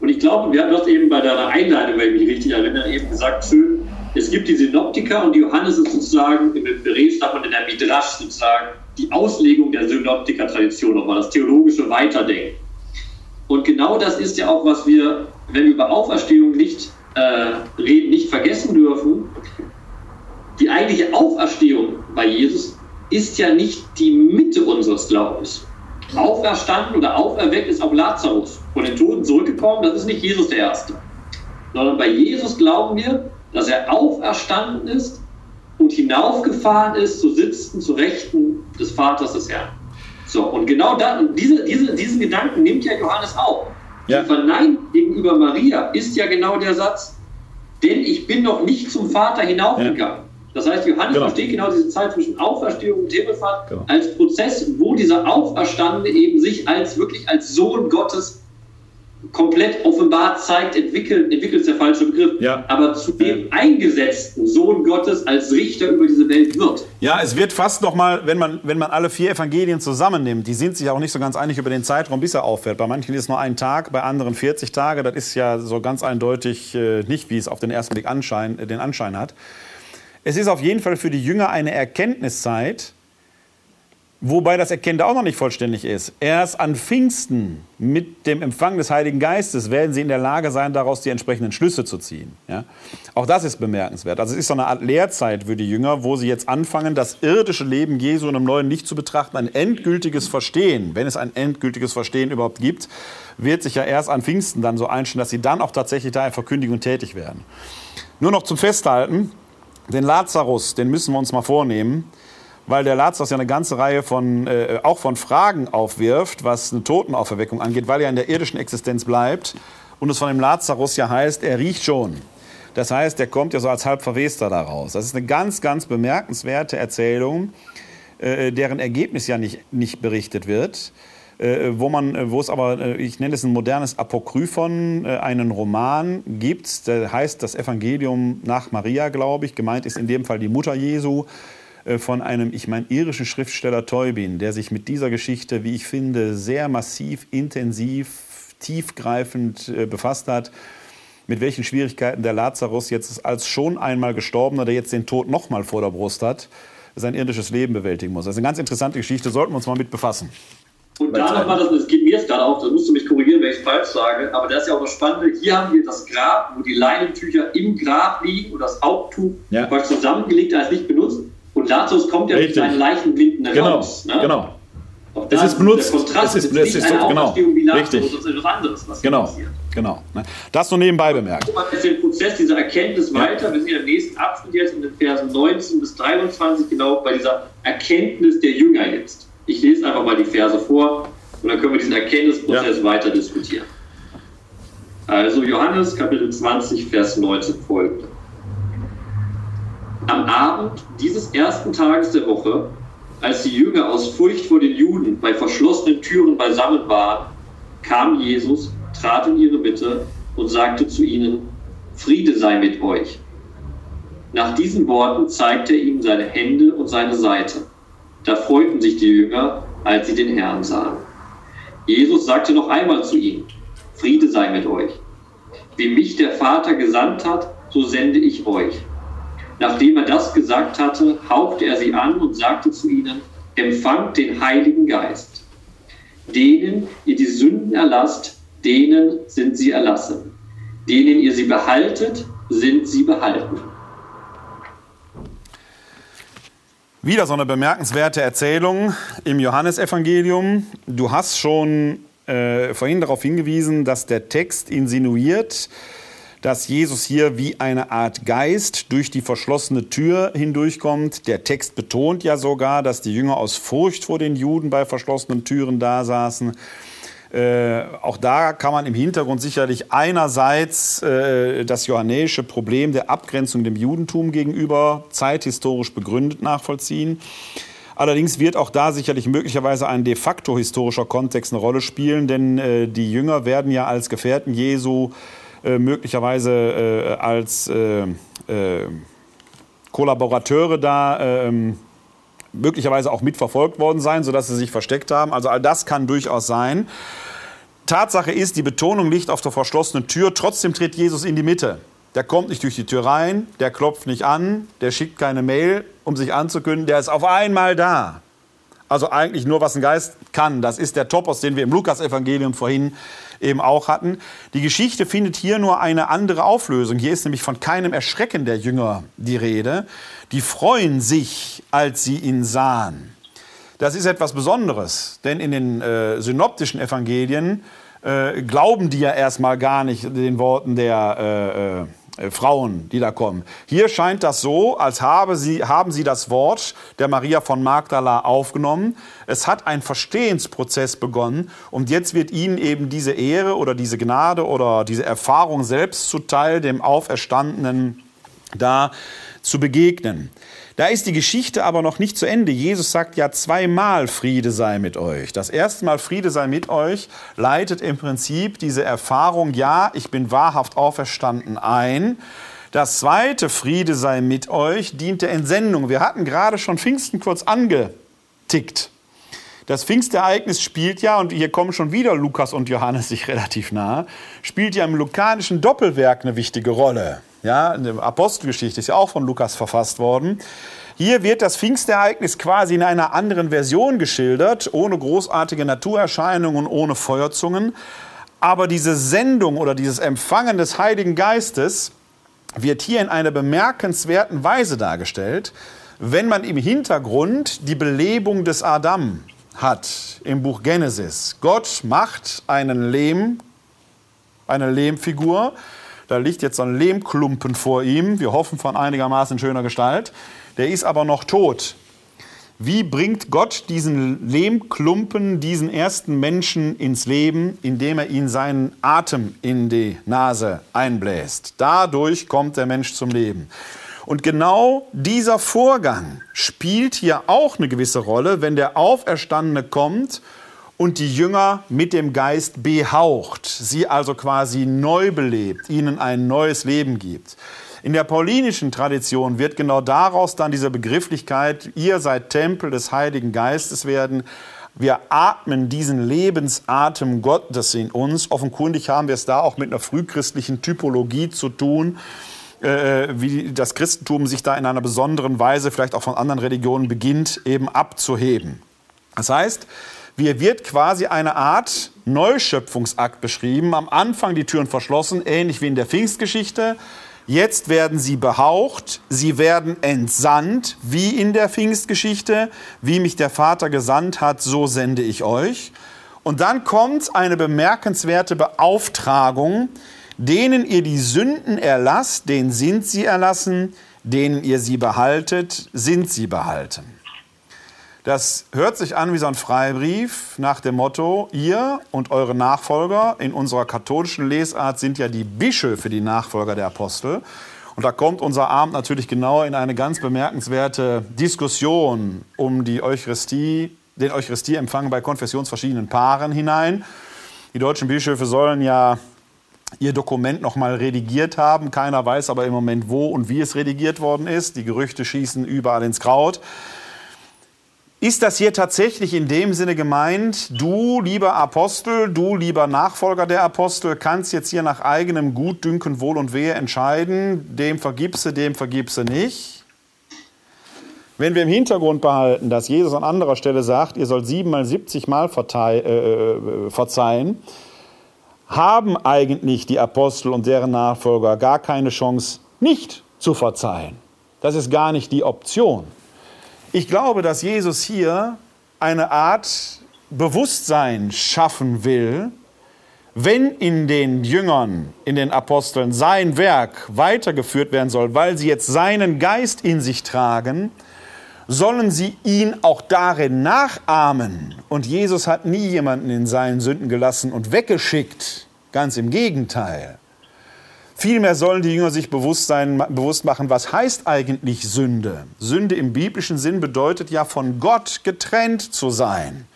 Und ich glaube, wir hatten das eben bei deiner Einleitung, wenn ich mich richtig erinnere, eben gesagt, schön, es gibt die Synoptiker und Johannes ist sozusagen im Hebräisch und in der Midrasch sozusagen die Auslegung der Synoptiker-Tradition, nochmal das theologische Weiterdenken. Und genau das ist ja auch, was wir, wenn wir über Auferstehung nicht äh, reden, nicht vergessen dürfen. Die eigentliche Auferstehung bei Jesus ist ja nicht die Mitte unseres Glaubens. Auferstanden oder auferweckt ist auch Lazarus. Von den Toten zurückgekommen, das ist nicht Jesus der Erste. Sondern bei Jesus glauben wir, dass er auferstanden ist und hinaufgefahren ist, zu Sitzen, zu Rechten des Vaters des Herrn. So, und genau das, diese, diese, diesen Gedanken nimmt ja Johannes auf. Ja. Die Verneinung gegenüber Maria ist ja genau der Satz, denn ich bin noch nicht zum Vater hinaufgegangen. Ja. Das heißt, Johannes genau. versteht genau diese Zeit zwischen Auferstehung und Himmelfahrt genau. als Prozess, wo dieser Auferstandene eben sich als wirklich als Sohn Gottes komplett offenbart zeigt, entwickelt, entwickelt ist der falsche Begriff, ja. aber zu dem ja. eingesetzten Sohn Gottes als Richter über diese Welt wird. Ja, es wird fast nochmal, wenn man, wenn man alle vier Evangelien zusammennimmt, die sind sich auch nicht so ganz einig über den Zeitraum, bis er auffährt. Bei manchen ist es nur ein Tag, bei anderen vierzig Tage. Das ist ja so ganz eindeutig äh, nicht, wie es auf den ersten Blick Anschein, äh, den Anschein hat. Es ist auf jeden Fall für die Jünger eine Erkenntniszeit, Wobei das Erkennen auch noch nicht vollständig ist. Erst an Pfingsten mit dem Empfang des Heiligen Geistes werden sie in der Lage sein, daraus die entsprechenden Schlüsse zu ziehen. Ja? Auch das ist bemerkenswert. Also es ist so eine Art Lehrzeit für die Jünger, wo sie jetzt anfangen, das irdische Leben Jesu in einem neuen Licht zu betrachten. Ein endgültiges Verstehen, wenn es ein endgültiges Verstehen überhaupt gibt, wird sich ja erst an Pfingsten dann so einstellen, dass sie dann auch tatsächlich da in Verkündigung tätig werden. Nur noch zum Festhalten, den Lazarus, den müssen wir uns mal vornehmen, weil der Lazarus ja eine ganze Reihe von, äh, auch von Fragen aufwirft, was eine Totenauferweckung angeht, weil er in der irdischen Existenz bleibt und es von dem Lazarus ja heißt, er riecht schon. Das heißt, der kommt ja so als Halbverwester da raus. Das ist eine ganz, ganz bemerkenswerte Erzählung, äh, deren Ergebnis ja nicht, nicht berichtet wird, äh, wo man, wo es aber, äh, ich nenne es ein modernes Apokryphon, äh, einen Roman gibt, der heißt das Evangelium nach Maria, glaube ich, gemeint ist in dem Fall die Mutter Jesu, von einem, ich meine, irischen Schriftsteller Teubin, der sich mit dieser Geschichte, wie ich finde, sehr massiv, intensiv, tiefgreifend befasst hat, mit welchen Schwierigkeiten der Lazarus jetzt als schon einmal Gestorbener, der jetzt den Tod nochmal vor der Brust hat, sein irdisches Leben bewältigen muss. Das ist eine ganz interessante Geschichte, sollten wir uns mal mit befassen. Und da nochmal, das geht mir jetzt gerade auf, da musst du mich korrigieren, wenn ich es falsch sage, aber das ist ja auch das Spannende, hier haben wir das Grab, wo die Leinentücher im Grab liegen und das Haupttuch ja. zusammengelegt, als nicht benutzt. Und Lazarus kommt ja Richtig. mit seinen Leichenblinden raus. Genau, ne? genau. Auch das es ist benutzt. Der Kontrast es ist, es ist nicht eine so, genau. Auferstehung wie Lazarus, sondern etwas anderes, was genau. passiert. Genau, das nur nebenbei bemerkt. Man jetzt den Prozess dieser Erkenntnis ja. weiter. Wir sind im nächsten Abschnitt jetzt in den Versen neunzehn bis dreiundzwanzig genau bei dieser Erkenntnis der Jünger jetzt. Ich lese einfach mal die Verse vor und dann können wir diesen Erkenntnisprozess ja. weiter diskutieren. Also Johannes, Kapitel zwanzig, Vers neunzehn folgende. Am Abend dieses ersten Tages der Woche, als die Jünger aus Furcht vor den Juden bei verschlossenen Türen beisammen waren, kam Jesus, trat in ihre Mitte und sagte zu ihnen, Friede sei mit euch. Nach diesen Worten zeigte er ihnen seine Hände und seine Seite. Da freuten sich die Jünger, als sie den Herrn sahen. Jesus sagte noch einmal zu ihnen, Friede sei mit euch. Wie mich der Vater gesandt hat, so sende ich euch. Nachdem er das gesagt hatte, hauchte er sie an und sagte zu ihnen, empfangt den Heiligen Geist. Denen ihr die Sünden erlasst, denen sind sie erlassen. Denen ihr sie behaltet, sind sie behalten. Wieder so eine bemerkenswerte Erzählung im Johannesevangelium. Du hast schon äh, vorhin darauf hingewiesen, dass der Text insinuiert, dass Jesus hier wie eine Art Geist durch die verschlossene Tür hindurchkommt. Der Text betont ja sogar, dass die Jünger aus Furcht vor den Juden bei verschlossenen Türen da saßen. Äh, auch da kann man im Hintergrund sicherlich einerseits äh, das johannäische Problem der Abgrenzung dem Judentum gegenüber zeithistorisch begründet nachvollziehen. Allerdings wird auch da sicherlich möglicherweise ein de facto historischer Kontext eine Rolle spielen, denn äh, die Jünger werden ja als Gefährten Jesu Äh, möglicherweise äh, als äh, äh, Kollaborateure da äh, möglicherweise auch mitverfolgt worden sein, sodass sie sich versteckt haben. Also all das kann durchaus sein. Tatsache ist, die Betonung liegt auf der verschlossenen Tür. Trotzdem tritt Jesus in die Mitte. Der kommt nicht durch die Tür rein, der klopft nicht an, der schickt keine Mail, um sich anzukündigen. Der ist auf einmal da. Also eigentlich nur, was ein Geist kann. Das ist der Topos, den wir im Lukas-Evangelium vorhin eben auch hatten. Die Geschichte findet hier nur eine andere Auflösung. Hier ist nämlich von keinem Erschrecken der Jünger die Rede. Die freuen sich, als sie ihn sahen. Das ist etwas Besonderes, denn in den äh, synoptischen Evangelien äh, glauben die ja erstmal gar nicht den Worten der äh, äh, Frauen, die da kommen. Hier scheint das so, als habe sie, haben sie das Wort der Maria von Magdala aufgenommen. Es hat ein Verstehensprozess begonnen und jetzt wird ihnen eben diese Ehre oder diese Gnade oder diese Erfahrung selbst zuteil, dem Auferstandenen da zu begegnen. Da ist die Geschichte aber noch nicht zu Ende. Jesus sagt ja zweimal, Friede sei mit euch. Das erste Mal, Friede sei mit euch, leitet im Prinzip diese Erfahrung, ja, ich bin wahrhaft auferstanden, ein. Das zweite, Friede sei mit euch, dient der Entsendung. Wir hatten gerade schon Pfingsten kurz angetickt. Das Pfingstereignis spielt ja, und hier kommen schon wieder Lukas und Johannes sich relativ nahe, spielt ja im lukanischen Doppelwerk eine wichtige Rolle. Ja, eine Apostelgeschichte ist ja auch von Lukas verfasst worden. Hier wird das Pfingstereignis quasi in einer anderen Version geschildert, ohne großartige Naturerscheinungen, ohne Feuerzungen. Aber diese Sendung oder dieses Empfangen des Heiligen Geistes wird hier in einer bemerkenswerten Weise dargestellt, wenn man im Hintergrund die Belebung des Adam hat im Buch Genesis. Gott macht einen Lehm, eine Lehmfigur. Da liegt jetzt so ein Lehmklumpen vor ihm. Wir hoffen von einigermaßen schöner Gestalt. Der ist aber noch tot. Wie bringt Gott diesen Lehmklumpen, diesen ersten Menschen ins Leben, indem er ihn seinen Atem in die Nase einbläst? Dadurch kommt der Mensch zum Leben. Und genau dieser Vorgang spielt hier auch eine gewisse Rolle, wenn der Auferstandene kommt und die Jünger mit dem Geist behaucht, sie also quasi neu belebt, ihnen ein neues Leben gibt. In der paulinischen Tradition wird genau daraus dann diese Begrifflichkeit, ihr seid Tempel des Heiligen Geistes werden. Wir atmen diesen Lebensatem Gottes in uns. Offenkundig haben wir es da auch mit einer frühchristlichen Typologie zu tun, äh, wie das Christentum sich da in einer besonderen Weise, vielleicht auch von anderen Religionen, beginnt, eben abzuheben. Das heißt, hier wird quasi eine Art Neuschöpfungsakt beschrieben. Am Anfang die Türen verschlossen, ähnlich wie in der Pfingstgeschichte. Jetzt werden sie behaucht, sie werden entsandt, wie in der Pfingstgeschichte. Wie mich der Vater gesandt hat, so sende ich euch. Und dann kommt eine bemerkenswerte Beauftragung, denen ihr die Sünden erlasst, denen sind sie erlassen, denen ihr sie behaltet, sind sie behalten. Das hört sich an wie so ein Freibrief nach dem Motto, ihr und eure Nachfolger, in unserer katholischen Lesart sind ja die Bischöfe die Nachfolger der Apostel. Und da kommt unser Abend natürlich genau in eine ganz bemerkenswerte Diskussion um die Eucharistie, den Eucharistieempfang bei konfessionsverschiedenen Paaren hinein. Die deutschen Bischöfe sollen ja ihr Dokument noch mal redigiert haben. Keiner weiß aber im Moment, wo und wie es redigiert worden ist. Die Gerüchte schießen überall ins Kraut. Ist das hier tatsächlich in dem Sinne gemeint, du, lieber Apostel, du, lieber Nachfolger der Apostel, kannst jetzt hier nach eigenem Gutdünken, Wohl und Wehe entscheiden, dem vergibst du, dem vergibst du nicht? Wenn wir im Hintergrund behalten, dass Jesus an anderer Stelle sagt, ihr sollt siebenmal, siebzigmal vertei- äh, verzeihen, haben eigentlich die Apostel und deren Nachfolger gar keine Chance, nicht zu verzeihen. Das ist gar nicht die Option. Ich glaube, dass Jesus hier eine Art Bewusstsein schaffen will, wenn in den Jüngern, in den Aposteln sein Werk weitergeführt werden soll, weil sie jetzt seinen Geist in sich tragen, sollen sie ihn auch darin nachahmen. Und Jesus hat nie jemanden in seinen Sünden gelassen und weggeschickt, ganz im Gegenteil. Vielmehr sollen die Jünger sich bewusst sein, bewusst machen, was heißt eigentlich Sünde? Sünde im biblischen Sinn bedeutet ja, von Gott getrennt zu sein.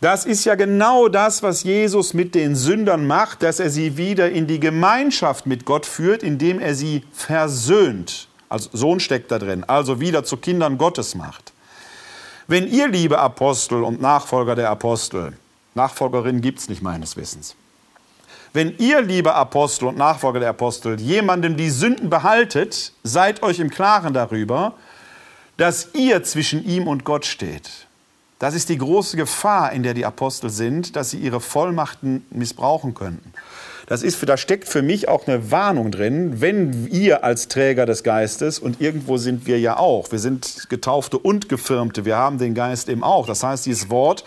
Das ist ja genau das, was Jesus mit den Sündern macht, dass er sie wieder in die Gemeinschaft mit Gott führt, indem er sie versöhnt. Also Sohn steckt da drin, also wieder zu Kindern Gottes macht. Wenn ihr, liebe Apostel und Nachfolger der Apostel, Nachfolgerinnen gibt es nicht meines Wissens, wenn ihr, liebe Apostel und Nachfolger der Apostel, jemandem die Sünden behaltet, seid euch im Klaren darüber, dass ihr zwischen ihm und Gott steht. Das ist die große Gefahr, in der die Apostel sind, dass sie ihre Vollmachten missbrauchen könnten. Das ist, da steckt für mich auch eine Warnung drin, wenn ihr als Träger des Geistes, und irgendwo sind wir ja auch, wir sind Getaufte und Gefirmte, wir haben den Geist eben auch. Das heißt, dieses Wort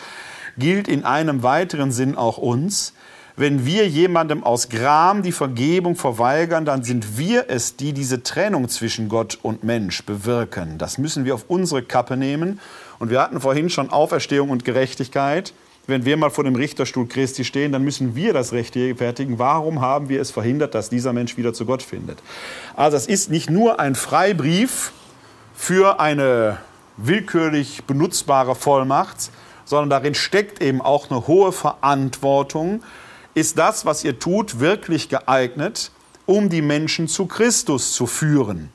gilt in einem weiteren Sinn auch uns. Wenn wir jemandem aus Gram die Vergebung verweigern, dann sind wir es, die diese Trennung zwischen Gott und Mensch bewirken. Das müssen wir auf unsere Kappe nehmen. Und wir hatten vorhin schon Auferstehung und Gerechtigkeit. Wenn wir mal vor dem Richterstuhl Christi stehen, dann müssen wir das Recht rechtfertigen. Warum haben wir es verhindert, dass dieser Mensch wieder zu Gott findet? Also es ist nicht nur ein Freibrief für eine willkürlich benutzbare Vollmacht, sondern darin steckt eben auch eine hohe Verantwortung. Ist das, was ihr tut, wirklich geeignet, um die Menschen zu Christus zu führen,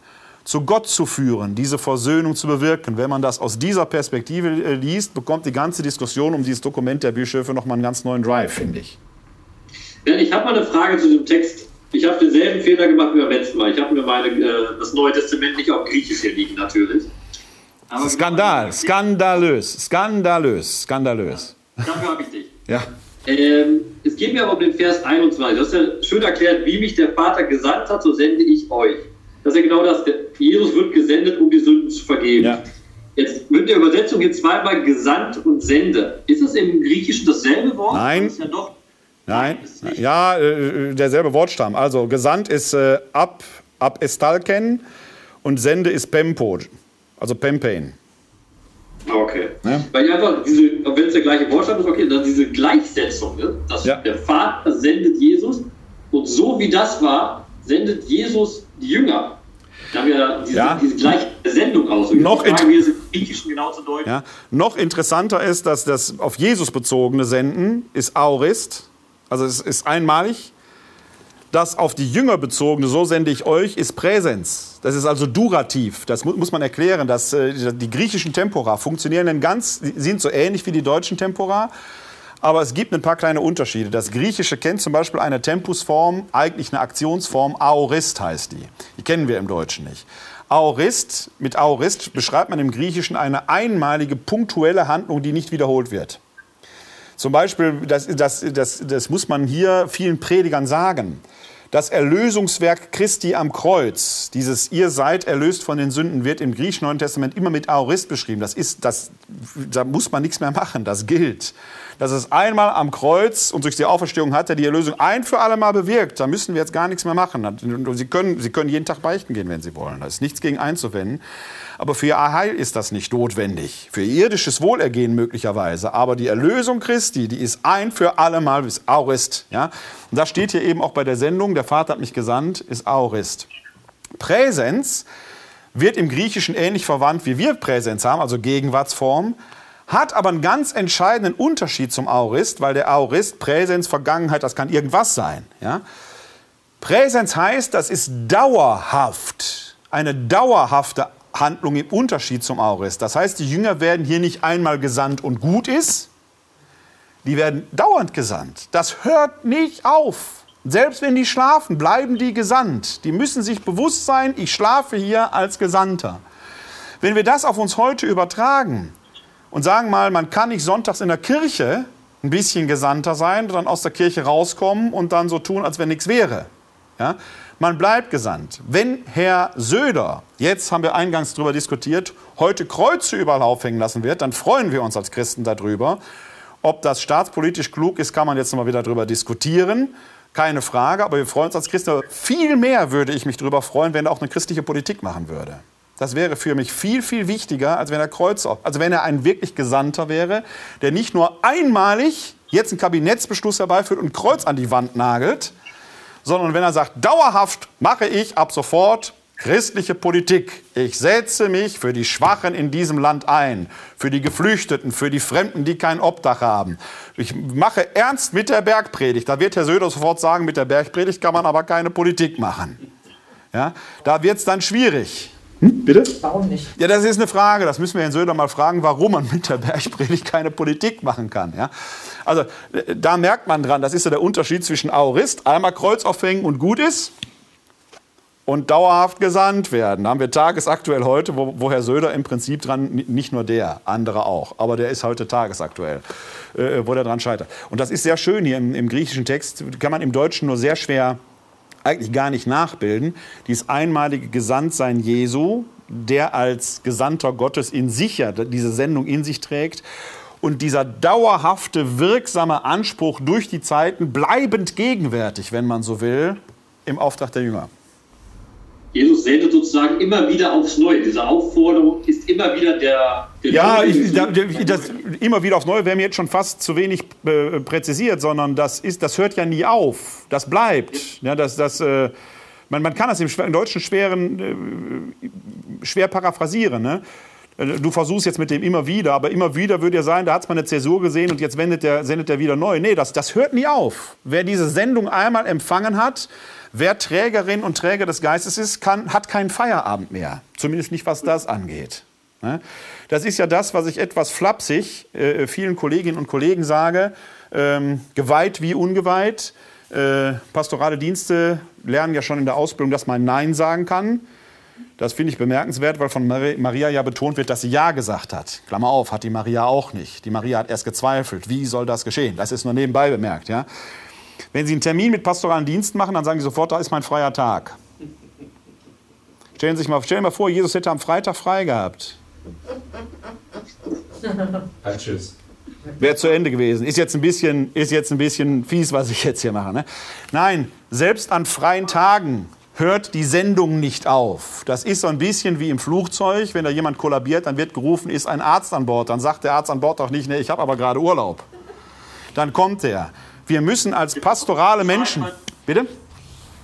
zu Gott zu führen, diese Versöhnung zu bewirken? Wenn man das aus dieser Perspektive liest, bekommt die ganze Diskussion um dieses Dokument der Bischöfe nochmal einen ganz neuen Drive, finde ich. Ja, ich habe mal eine Frage zu dem Text. Ich habe denselben Fehler gemacht wie beim letzten Mal. Ich habe mir meine, äh, das Neue Testament nicht auf Griechisch hier liegen, natürlich. Aber Skandal, skandalös, skandalös, skandalös. Ja, dafür habe ich dich. Ja. Ähm, es geht mir aber um den Vers einundzwanzig. Du hast ja schön erklärt, wie mich der Vater gesandt hat, so sende ich euch. Das ist ja genau das. Jesus wird gesendet, um die Sünden zu vergeben. Ja. Jetzt mit der Übersetzung hier zweimal gesandt und sende. Ist das im Griechischen dasselbe Wort? Nein. Das ist ja doch Nein, ja, äh, derselbe Wortstamm. Also gesandt ist äh, ab, ab estalken und sende ist pempo, also pempein. Okay. Ja? Weil einfach, wenn es der gleiche Wortstamm ist, okay, dann diese Gleichsetzung, ne? Dass ja. der Vater sendet Jesus und so wie das war, sendet Jesus die Jünger. Da haben wir diese, ja. diese gleiche Sendung aus. Noch, in- genau zu deuten. Ja. Noch interessanter ist, dass das auf Jesus bezogene Senden ist aurist. Also es ist einmalig. Das auf die Jünger bezogene, so sende ich euch, ist Präsens. Das ist also durativ. Das mu- muss man erklären, dass äh, die griechischen Tempora funktionieren denn ganz, sind so ähnlich wie die deutschen Tempora. Aber es gibt ein paar kleine Unterschiede. Das Griechische kennt zum Beispiel eine Tempusform, eigentlich eine Aktionsform, aorist heißt die. Die kennen wir im Deutschen nicht. Aorist, mit aorist beschreibt man im Griechischen eine einmalige, punktuelle Handlung, die nicht wiederholt wird. Zum Beispiel, das, das, das, das muss man hier vielen Predigern sagen, das Erlösungswerk Christi am Kreuz, dieses ihr seid erlöst von den Sünden, wird im griechischen Neuen Testament immer mit aorist beschrieben. Das ist, das, da muss man nichts mehr machen, das gilt. Dass es einmal am Kreuz und durch die Auferstehung hat er die Erlösung ein für alle Mal bewirkt. Da müssen wir jetzt gar nichts mehr machen. Sie können, Sie können jeden Tag beichten gehen, wenn Sie wollen. Da ist nichts gegen einzuwenden. Aber für Ihr Heil ist das nicht notwendig. Für Ihr irdisches Wohlergehen möglicherweise. Aber die Erlösung Christi, die ist ein für alle Mal, ist aorist. Ja? Und das steht hier eben auch bei der Sendung, der Vater hat mich gesandt, ist aorist. Präsens wird im Griechischen ähnlich verwandt, wie wir Präsens haben, also Gegenwartsform. Hat aber einen ganz entscheidenden Unterschied zum Aorist, weil der Aorist, Präsens, Vergangenheit, das kann irgendwas sein. Ja? Präsens heißt, das ist dauerhaft, eine dauerhafte Handlung im Unterschied zum Aorist. Das heißt, die Jünger werden hier nicht einmal gesandt und gut ist, die werden dauernd gesandt. Das hört nicht auf. Selbst wenn die schlafen, bleiben die gesandt. Die müssen sich bewusst sein, ich schlafe hier als Gesandter. Wenn wir das auf uns heute übertragen, und sagen mal, man kann nicht sonntags in der Kirche ein bisschen gesandter sein, dann aus der Kirche rauskommen und dann so tun, als wenn nichts wäre. Ja? Man bleibt gesandt. Wenn Herr Söder, jetzt haben wir eingangs drüber diskutiert, heute Kreuze überall aufhängen lassen wird, dann freuen wir uns als Christen darüber. Ob das staatspolitisch klug ist, kann man jetzt nochmal wieder drüber diskutieren. Keine Frage, aber wir freuen uns als Christen. Viel mehr würde ich mich darüber freuen, wenn er auch eine christliche Politik machen würde. Das wäre für mich viel, viel wichtiger, als wenn er Kreuz, also wenn er ein wirklich Gesandter wäre, der nicht nur einmalig jetzt einen Kabinettsbeschluss herbeiführt und Kreuz an die Wand nagelt, sondern wenn er sagt, dauerhaft mache ich ab sofort christliche Politik. Ich setze mich für die Schwachen in diesem Land ein, für die Geflüchteten, für die Fremden, die kein Obdach haben. Ich mache ernst mit der Bergpredigt. Da wird Herr Söder sofort sagen, mit der Bergpredigt kann man aber keine Politik machen. Ja, da wird es dann schwierig. Bitte? Warum nicht? Ja, das ist eine Frage. Das müssen wir Herrn Söder mal fragen, warum man mit der Bergpredigt keine Politik machen kann. Ja? Also da merkt man dran, das ist ja der Unterschied zwischen Aorist, einmal Kreuz aufhängen und gut ist und dauerhaft gesandt werden. Da haben wir tagesaktuell heute, wo, wo Herr Söder im Prinzip dran, nicht nur der, andere auch, aber der ist heute tagesaktuell, äh, wo der dran scheitert. Und das ist sehr schön hier im, im griechischen Text, kann man im Deutschen nur sehr schwer eigentlich gar nicht nachbilden, dieses einmalige Gesandtsein Jesu, der als Gesandter Gottes in sich ja diese Sendung in sich trägt und dieser dauerhafte, wirksame Anspruch durch die Zeiten, bleibend gegenwärtig, wenn man so will, im Auftrag der Jünger. Jesus sendet sozusagen immer wieder aufs Neue. Diese Aufforderung ist immer wieder der... der ja, ich, da, das, immer wieder aufs Neue wäre mir jetzt schon fast zu wenig äh, präzisiert, sondern das, ist, das hört ja nie auf. Das bleibt. Ja, das, das, äh, man, man kann das im, im Deutschen schweren, äh, schwer paraphrasieren. Ne? Du versuchst jetzt mit dem immer wieder, aber immer wieder würde ja sein, da hat es mal eine Zäsur gesehen und jetzt wendet der, sendet er wieder neu. Nee, das, das hört nie auf. Wer diese Sendung einmal empfangen hat... Wer Trägerin und Träger des Geistes ist, kann, hat keinen Feierabend mehr. Zumindest nicht, was das angeht. Das ist ja das, was ich etwas flapsig äh, vielen Kolleginnen und Kollegen sage. Ähm, geweiht wie ungeweiht. Äh, pastorale Dienste lernen ja schon in der Ausbildung, dass man Nein sagen kann. Das finde ich bemerkenswert, weil von Maria ja betont wird, dass sie Ja gesagt hat. Klammer auf, hat die Maria auch nicht. Die Maria hat erst gezweifelt. Wie soll das geschehen? Das ist nur nebenbei bemerkt. Ja? Wenn Sie einen Termin mit pastoralen Dienst machen, dann sagen die sofort, da ist mein freier Tag. Stellen Sie sich mal, stellen Sie mal vor, Jesus hätte am Freitag frei gehabt. Ach, tschüss. Wäre zu Ende gewesen. Ist jetzt ein bisschen, ist jetzt ein bisschen fies, was ich jetzt hier mache. Ne? Nein, selbst an freien Tagen hört die Sendung nicht auf. Das ist so ein bisschen wie im Flugzeug, wenn da jemand kollabiert, dann wird gerufen, ist ein Arzt an Bord. Dann sagt der Arzt an Bord doch nicht, ne, ich habe aber gerade Urlaub. Dann kommt er. Wir müssen als pastorale Menschen... Bitte?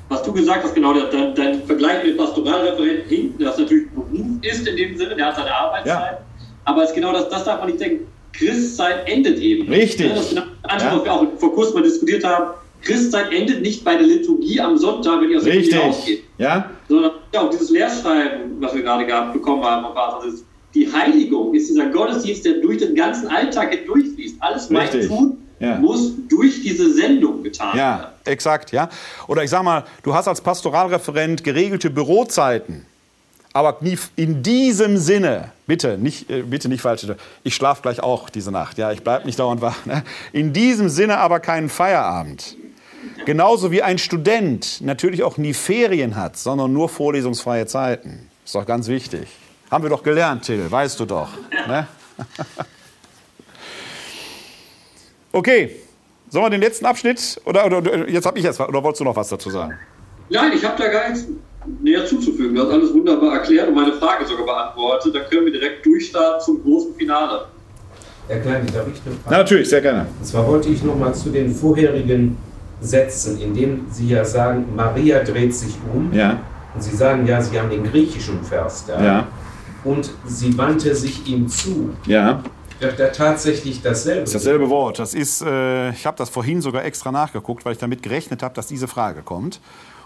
Was du gesagt hast, genau, dein, dein Vergleich mit dem Pastoralreferenten hinten, das natürlich ein Beruf ist in dem Sinne, der hat seine Arbeitszeit. Ja. Aber es ist genau das, das darf man nicht denken. Christzeit endet eben. Richtig. Ja, das ist genau das Anspruch, ja. Was wir auch vor kurzem mal diskutiert haben. Christzeit endet nicht bei der Liturgie am Sonntag, wenn ihr aus der Kirche rausgeht. Ja. Sondern ja, auch dieses Lehrschreiben, was wir gerade gehabt bekommen haben, ist, die Heiligung ist dieser Gottesdienst, der durch den ganzen Alltag hindurchfließt. Alles mein Tun ja. muss durch diese Sendung getan ja, werden. Ja, exakt. Ja. Oder ich sag mal, du hast als Pastoralreferent geregelte Bürozeiten, aber in diesem Sinne, bitte nicht, bitte nicht falsch, ich schlafe gleich auch diese Nacht, ja, ich bleibe nicht dauernd wach. Ne? In diesem Sinne aber keinen Feierabend. Genauso wie ein Student natürlich auch nie Ferien hat, sondern nur vorlesungsfreie Zeiten. Ist doch ganz wichtig. Haben wir doch gelernt, Till, weißt du doch. Ne? Okay, sollen wir den letzten Abschnitt? Oder, oder jetzt habe ich erst, oder wolltest du noch was dazu sagen? Nein, ich habe da gar nichts näher zuzufügen. Du hast alles wunderbar erklärt und meine Frage sogar beantwortet. Dann können wir direkt durchstarten zum großen Finale. Herr Kleine, darf ich eine Frage? Na, natürlich, sehr gerne. Und zwar wollte ich noch mal zu den vorherigen Sätzen, indem Sie ja sagen, Maria dreht sich um. Ja. Und Sie sagen ja, Sie haben den griechischen Vers da. Ja. Und sie wandte sich ihm zu. Ja. Da, da tatsächlich dasselbe. Das ist dasselbe Wort. Das ist, äh, ich habe das vorhin sogar extra nachgeguckt, weil ich damit gerechnet habe, dass diese Frage kommt.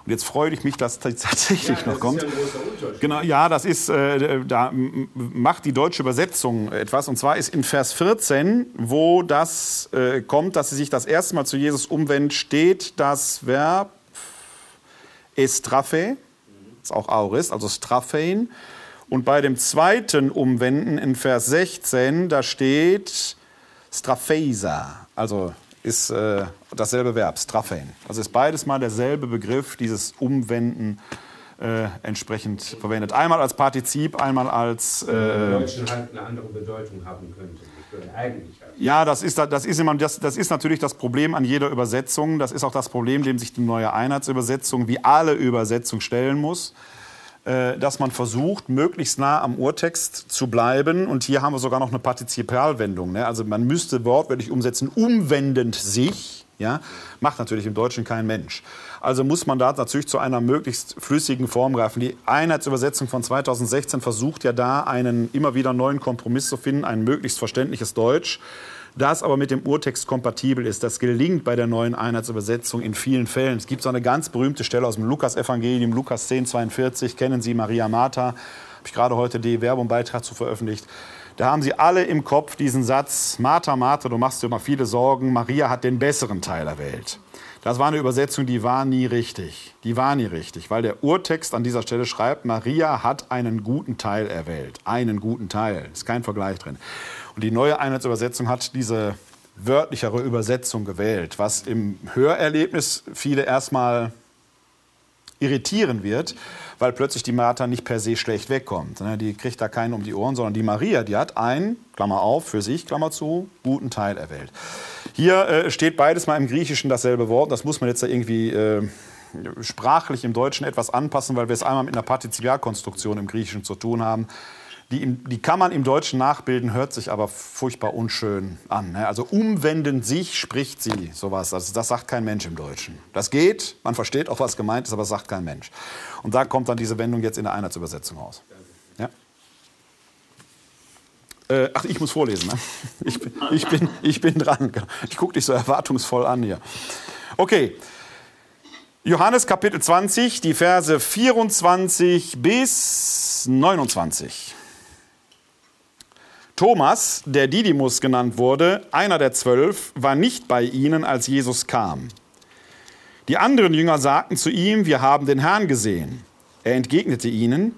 Und jetzt freue ich mich, dass das tatsächlich ja, das noch kommt. Ja, ein großer Unterschied. Genau, ja, das ist, äh, da macht die deutsche Übersetzung etwas. Und zwar ist in Vers vierzehn, wo das äh, kommt, dass sie sich das erste Mal zu Jesus umwendet, steht das Verb estraphe, ist auch aorist, also straphein. Und bei dem zweiten Umwenden in Vers sechzehn, da steht strapheisa, also ist äh, dasselbe Verb, straphein. Also ist beides mal derselbe Begriff, dieses Umwenden äh, entsprechend verwendet. Einmal als Partizip, einmal als... Äh, Im Deutschen halt eine andere Bedeutung haben könnte. Eigentlich haben. Ja, das ist, das, ist immer, das, das ist natürlich das Problem an jeder Übersetzung. Das ist auch das Problem, dem sich die neue Einheitsübersetzung wie alle Übersetzung stellen muss. Äh, dass man versucht, möglichst nah am Urtext zu bleiben. Und hier haben wir sogar noch eine Partizipalwendung. Ne? Also man müsste wortwörtlich umsetzen, umwendend sich. Ja? Macht natürlich im Deutschen kein Mensch. Also muss man da natürlich zu einer möglichst flüssigen Form greifen. Die Einheitsübersetzung von zweitausendsechzehn versucht ja da, einen immer wieder neuen Kompromiss zu finden, ein möglichst verständliches Deutsch, das aber mit dem Urtext kompatibel ist. Das gelingt bei der neuen Einheitsübersetzung in vielen Fällen. Es gibt so eine ganz berühmte Stelle aus dem Lukas-Evangelium, Lukas zehn, zweiundvierzig, kennen Sie, Maria Martha, habe ich gerade heute Dei Verbum Beitrag zu veröffentlicht. Da haben Sie alle im Kopf diesen Satz, Martha, Martha, du machst dir immer viele Sorgen, Maria hat den besseren Teil erwählt. Das war eine Übersetzung, die war nie richtig. Die war nie richtig, weil der Urtext an dieser Stelle schreibt, Maria hat einen guten Teil erwählt. Einen guten Teil, ist kein Vergleich drin. Und die neue Einheitsübersetzung hat diese wörtlichere Übersetzung gewählt, was im Hörerlebnis viele erstmal irritieren wird, weil plötzlich die Martha nicht per se schlecht wegkommt. Die kriegt da keinen um die Ohren, sondern die Maria, die hat einen, Klammer auf, für sich, Klammer zu, guten Teil erwählt. Hier äh, steht beides mal im Griechischen dasselbe Wort. Das muss man jetzt da irgendwie äh, sprachlich im Deutschen etwas anpassen, weil wir es einmal mit einer Partizipialkonstruktion im Griechischen zu tun haben. Die, die kann man im Deutschen nachbilden, hört sich aber furchtbar unschön an. Ne? Also umwendend sich spricht sie sowas. Also das sagt kein Mensch im Deutschen. Das geht, man versteht auch, was gemeint ist, aber das sagt kein Mensch. Und da kommt dann diese Wendung jetzt in der Einheitsübersetzung raus. Ja? Äh, ach, ich muss vorlesen. Ne? Ich, bin, ich, bin, ich bin dran. Ich gucke dich so erwartungsvoll an hier. Okay. Johannes Kapitel zwanzig, die Verse vierundzwanzig bis neunundzwanzig. Thomas, der Didymus genannt wurde, einer der zwölf, war nicht bei ihnen, als Jesus kam. Die anderen Jünger sagten zu ihm, wir haben den Herrn gesehen. Er entgegnete ihnen,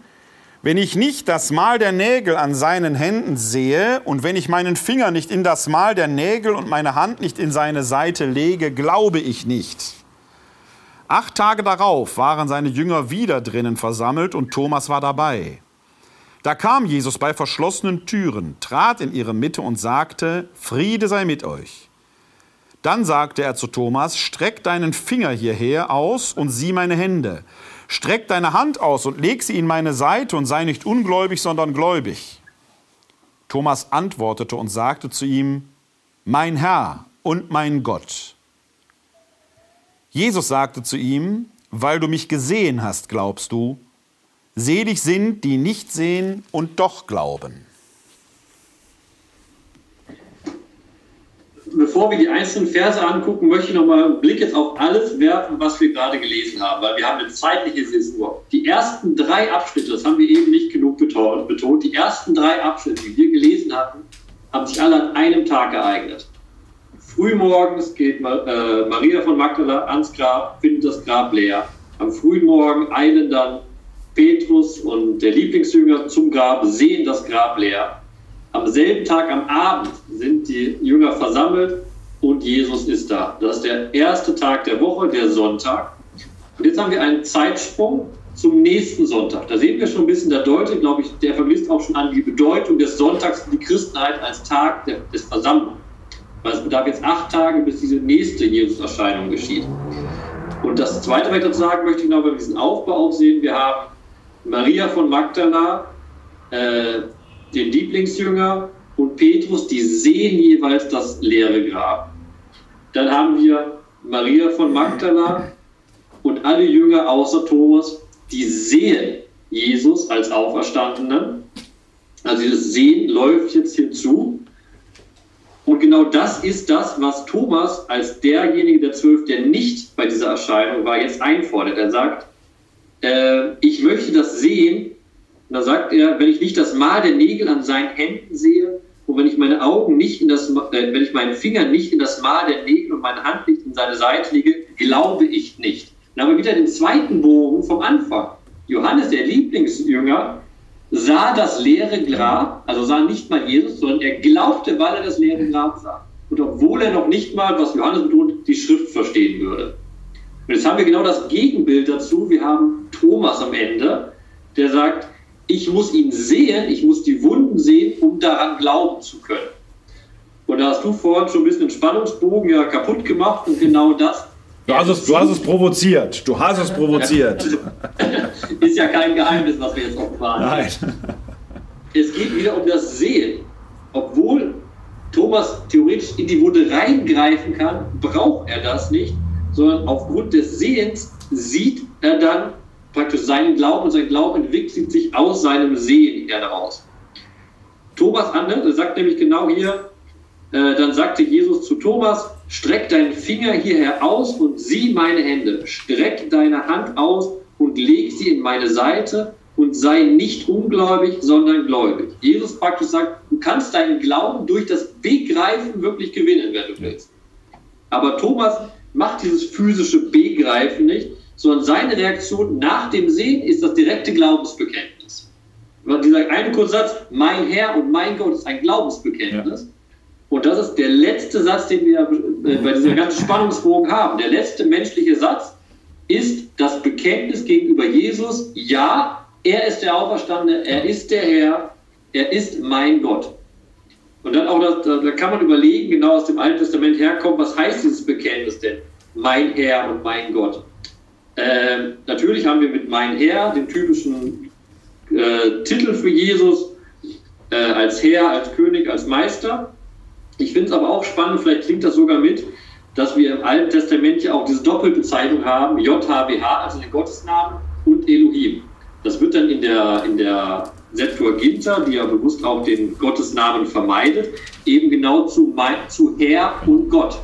Wenn ich nicht das Mal der Nägel an seinen Händen sehe und wenn ich meinen Finger nicht in das Mal der Nägel und meine Hand nicht in seine Seite lege, glaube ich nicht. Acht Tage darauf waren seine Jünger wieder drinnen versammelt und Thomas war dabei. Da kam Jesus bei verschlossenen Türen, trat in ihre Mitte und sagte, Friede sei mit euch. Dann sagte er zu Thomas, streck deinen Finger hierher aus und sieh meine Hände. Streck deine Hand aus und leg sie in meine Seite und sei nicht ungläubig, sondern gläubig. Thomas antwortete und sagte zu ihm, mein Herr und mein Gott. Jesus sagte zu ihm, weil du mich gesehen hast, glaubst du. Selig sind, die nicht sehen und doch glauben. Bevor wir die einzelnen Verse angucken, möchte ich nochmal einen Blick jetzt auf alles werfen, was wir gerade gelesen haben, weil wir haben eine zeitliche Zäsur. Die ersten drei Abschnitte, das haben wir eben nicht genug betont, die ersten drei Abschnitte, die wir gelesen hatten, haben sich alle an einem Tag ereignet. Frühmorgens geht Maria von Magdala ans Grab, findet das Grab leer. Am frühen Morgen eilen dann Petrus und der Lieblingsjünger zum Grab, sehen das Grab leer. Am selben Tag, am Abend, sind die Jünger versammelt und Jesus ist da. Das ist der erste Tag der Woche, der Sonntag. Und jetzt haben wir einen Zeitsprung zum nächsten Sonntag. Da sehen wir schon ein bisschen, da deutet, glaube ich, der Evangelist auch schon an, die Bedeutung des Sonntags für die Christenheit als Tag der, des Versammlens. Weil es bedarf jetzt acht Tage, bis diese nächste Jesus-Erscheinung geschieht. Und das Zweite, was ich dazu sagen möchte, genau, weil wir diesen Aufbau auch sehen, wir haben Maria von Magdala, äh, den Lieblingsjünger und Petrus, die sehen jeweils das leere Grab. Dann haben wir Maria von Magdala und alle Jünger außer Thomas, die sehen Jesus als Auferstandenen. Also dieses Sehen läuft jetzt hinzu. Und genau das ist das, was Thomas als derjenige der Zwölf, der nicht bei dieser Erscheinung war, jetzt einfordert. Er sagt, äh, ich möchte das sehen. Und da sagt er, wenn ich nicht das Mal der Nägel an seinen Händen sehe und wenn ich meine Augen nicht in das, äh, wenn ich meinen Finger nicht in das Mal der Nägel und meine Hand nicht in seine Seite lege, glaube ich nicht. Dann haben wir wieder den zweiten Bogen vom Anfang. Johannes, der Lieblingsjünger, sah das leere Grab, also sah nicht mal Jesus, sondern er glaubte, weil er das leere Grab sah. Und obwohl er noch nicht mal, was Johannes betont, die Schrift verstehen würde. Und jetzt haben wir genau das Gegenbild dazu. Wir haben Thomas am Ende, der sagt, ich muss ihn sehen, ich muss die Wunden sehen, um daran glauben zu können. Und da hast du vorhin schon ein bisschen den Spannungsbogen ja kaputt gemacht und genau das... Du hast es, du hast es provoziert, du hast es provoziert. Ist ja kein Geheimnis, was wir jetzt offenbaren. Nein. Es geht wieder um das Sehen. Obwohl Thomas theoretisch in die Wunde reingreifen kann, braucht er das nicht, sondern aufgrund des Sehens sieht er dann praktisch seinen Glauben und sein Glauben entwickelt sich aus seinem Sehen heraus. Thomas anders, sagt nämlich genau hier, äh, dann sagte Jesus zu Thomas, streck deinen Finger hierher aus und sieh meine Hände, streck deine Hand aus und leg sie in meine Seite und sei nicht ungläubig, sondern gläubig. Jesus praktisch sagt, du kannst deinen Glauben durch das Begreifen wirklich gewinnen, wenn du willst. Aber Thomas macht dieses physische Begreifen nicht, sondern seine Reaktion nach dem Sehen ist das direkte Glaubensbekenntnis. Dieser eine kurze Satz, mein Herr und mein Gott, ist ein Glaubensbekenntnis. Ja. Und das ist der letzte Satz, den wir bei dieser ganzen Spannungsbogen haben. Der letzte menschliche Satz ist das Bekenntnis gegenüber Jesus. Ja, er ist der Auferstandene, er ist der Herr, er ist mein Gott. Und dann auch, das, da kann man überlegen, genau aus dem Alten Testament herkommt, was heißt dieses Bekenntnis denn? Mein Herr und mein Gott. Ähm, natürlich haben wir mit Mein Herr den typischen äh, Titel für Jesus äh, als Herr, als König, als Meister. Ich finde es aber auch spannend, vielleicht klingt das sogar mit, dass wir im Alten Testament ja auch diese Doppelbezeichnung haben, J H W H, also den Gottesnamen, und Elohim. Das wird dann in der, in der Septuaginta, die ja bewusst auch den Gottesnamen vermeidet, eben genau zu, mein, zu Herr und Gott.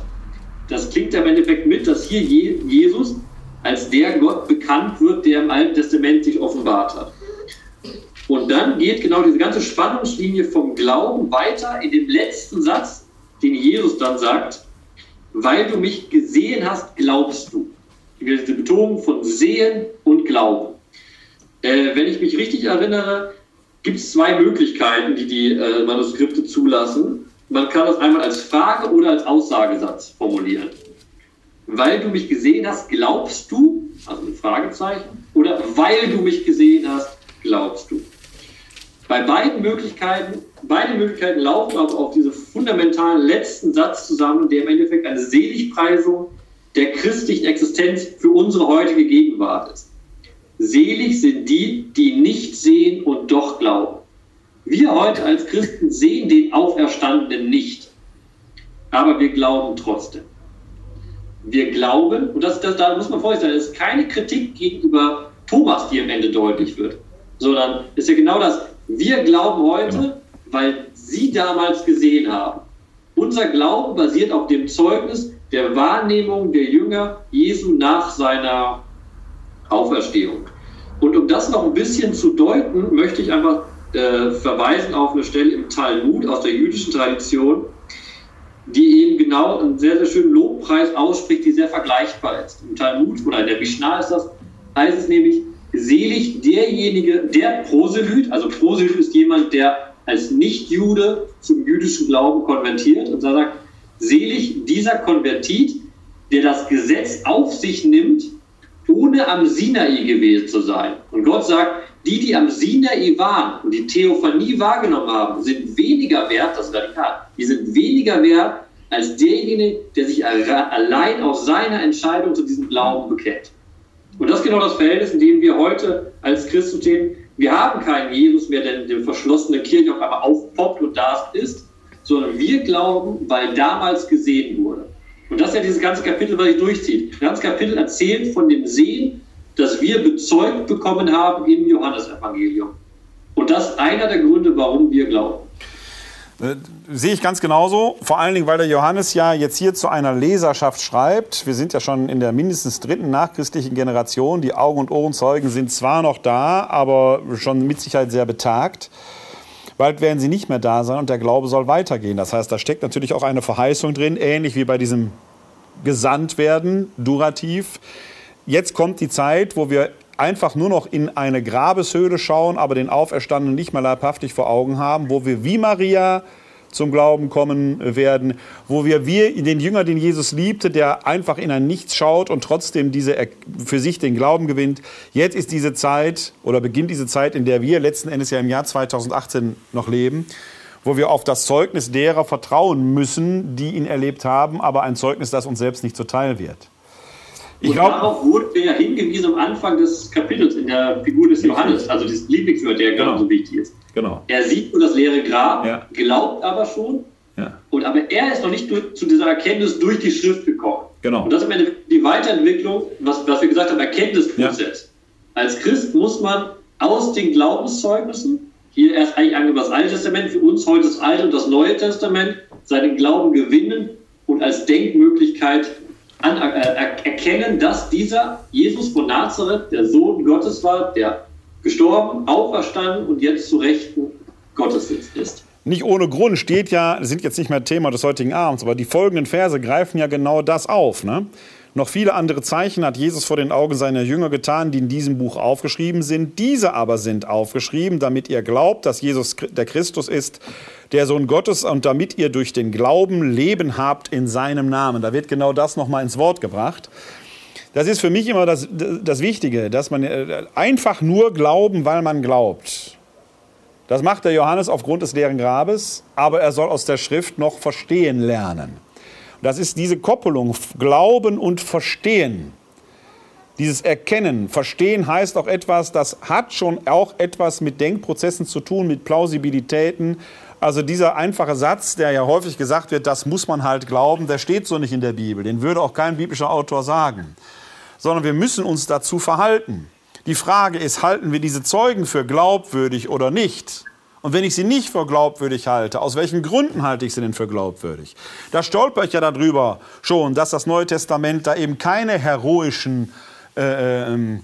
Das klingt im Endeffekt mit, dass hier Jesus als der Gott bekannt wird, der im Alten Testament sich offenbart hat. Und dann geht genau diese ganze Spannungslinie vom Glauben weiter in dem letzten Satz, den Jesus dann sagt, weil du mich gesehen hast, glaubst du. Diese Betonung von Sehen und Glauben. Äh, wenn ich mich richtig erinnere, gibt es zwei Möglichkeiten, die die äh, Manuskripte zulassen. Man kann das einmal als Frage oder als Aussagesatz formulieren. Weil du mich gesehen hast, glaubst du, also ein Fragezeichen, oder weil du mich gesehen hast, glaubst du. Bei beiden Möglichkeiten, beide Möglichkeiten laufen also auf diesen fundamentalen letzten Satz zusammen, der im Endeffekt eine Seligpreisung der christlichen Existenz für unsere heutige Gegenwart ist. Selig sind die, die nicht sehen und doch glauben. Wir heute als Christen sehen den Auferstandenen nicht, aber wir glauben trotzdem. Wir glauben, und das, das, da muss man vorstellen, das ist keine Kritik gegenüber Thomas, die am Ende deutlich wird, sondern ist ja genau das, wir glauben heute, weil sie damals gesehen haben. Unser Glauben basiert auf dem Zeugnis der Wahrnehmung der Jünger Jesu nach seiner Auferstehung. Und um das noch ein bisschen zu deuten, möchte ich einfach äh, verweisen auf eine Stelle im Talmud aus der jüdischen Tradition, die eben genau einen sehr, sehr schönen Lobpreis ausspricht, die sehr vergleichbar ist. Im Talmud oder in der Mishnah ist das, heißt es nämlich, selig derjenige, der Proselyt, also Proselyt ist jemand, der als Nichtjude zum jüdischen Glauben konvertiert, und da sagt, selig dieser Konvertit, der das Gesetz auf sich nimmt, ohne am Sinai gewesen zu sein. Und Gott sagt, die, die am Sinai waren und die Theophanie wahrgenommen haben, sind weniger wert, das ist radikal, die sind weniger wert als derjenige, der sich allein auf seine Entscheidung zu diesem Glauben bekennt. Und das ist genau das Verhältnis, in dem wir heute als Christen stehen. Wir haben keinen Jesus mehr, der in der verschlossenen Kirche auf einmal aufpoppt und da ist, sondern wir glauben, weil damals gesehen wurde. Und das ist ja dieses ganze Kapitel, was sich durchzieht. Das ganze Kapitel erzählt von dem Sehen, das wir bezeugt bekommen haben im Johannes-Evangelium. Und das ist einer der Gründe, warum wir glauben. Sehe ich ganz genauso, vor allen Dingen, weil der Johannes ja jetzt hier zu einer Leserschaft schreibt. Wir sind ja schon in der mindestens dritten nachchristlichen Generation. Die Augen- und Ohrenzeugen sind zwar noch da, aber schon mit Sicherheit sehr betagt. Bald werden sie nicht mehr da sein und der Glaube soll weitergehen. Das heißt, da steckt natürlich auch eine Verheißung drin, ähnlich wie bei diesem Gesandtwerden, Durativ. Jetzt kommt die Zeit, wo wir einfach nur noch in eine Grabeshöhle schauen, aber den Auferstandenen nicht mehr leibhaftig vor Augen haben, wo wir wie Maria zum Glauben kommen werden, wo wir wie den Jünger, den Jesus liebte, der einfach in ein Nichts schaut und trotzdem diese, für sich den Glauben gewinnt. Jetzt ist diese Zeit oder beginnt diese Zeit, in der wir letzten Endes ja im Jahr zweitausendachtzehn noch leben, wo wir auf das Zeugnis derer vertrauen müssen, die ihn erlebt haben, aber ein Zeugnis, das uns selbst nicht zuteil wird. Ich und glaub, darauf wurde ja hingewiesen am Anfang des Kapitels in der Figur des Johannes, also des Lieblingswort, der genau so wichtig ist. Genau. Er sieht nur das leere Grab, ja, glaubt aber schon, ja, und aber er ist noch nicht durch, zu dieser Erkenntnis durch die Schrift gekommen. Genau. Und das ist am Ende die Weiterentwicklung, was, was wir gesagt haben, Erkenntnisprozess. Ja. Als Christ muss man aus den Glaubenszeugnissen, hier erst eigentlich angebracht das Alte Testament, für uns heute das Alte und das Neue Testament, seinen Glauben gewinnen und als Denkmöglichkeit An, äh, erkennen, dass dieser Jesus von Nazareth der Sohn Gottes war, der gestorben, auferstanden und jetzt zu Rechten Gottes ist. Nicht ohne Grund steht ja, sind jetzt nicht mehr Thema des heutigen Abends, aber die folgenden Verse greifen ja genau das auf, ne? Noch viele andere Zeichen hat Jesus vor den Augen seiner Jünger getan, die in diesem Buch aufgeschrieben sind. Diese aber sind aufgeschrieben, damit ihr glaubt, dass Jesus der Christus ist, der Sohn Gottes, und damit ihr durch den Glauben Leben habt in seinem Namen. Da wird genau das nochmal ins Wort gebracht. Das ist für mich immer das, das Wichtige, dass man einfach nur glauben, weil man glaubt. Das macht der Johannes aufgrund des leeren Grabes, aber er soll aus der Schrift noch verstehen lernen. Das ist diese Koppelung, Glauben und Verstehen, dieses Erkennen. Verstehen heißt auch etwas, das hat schon auch etwas mit Denkprozessen zu tun, mit Plausibilitäten. Also dieser einfache Satz, der ja häufig gesagt wird, das muss man halt glauben, der steht so nicht in der Bibel. Den würde auch kein biblischer Autor sagen. Sondern wir müssen uns dazu verhalten. Die Frage ist, halten wir diese Zeugen für glaubwürdig oder nicht? Und wenn ich sie nicht für glaubwürdig halte, aus welchen Gründen halte ich sie denn für glaubwürdig? Da stolper ich ja darüber schon, dass das Neue Testament da eben keine heroischen äh, ähm,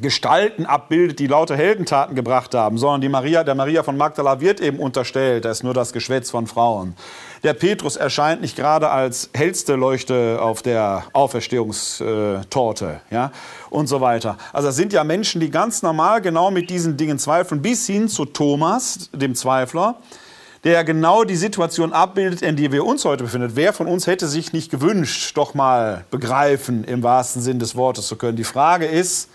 Gestalten abbildet, die lauter Heldentaten gebracht haben, sondern die Maria, der Maria von Magdala wird eben unterstellt, da ist nur das Geschwätz von Frauen. Der Petrus erscheint nicht gerade als hellste Leuchte auf der Auferstehungstorte, ja, und so weiter. Also das sind ja Menschen, die ganz normal genau mit diesen Dingen zweifeln, bis hin zu Thomas, dem Zweifler, der ja genau die Situation abbildet, in der wir uns heute befinden. Wer von uns hätte sich nicht gewünscht, doch mal begreifen, im wahrsten Sinn des Wortes zu können? Die Frage ist,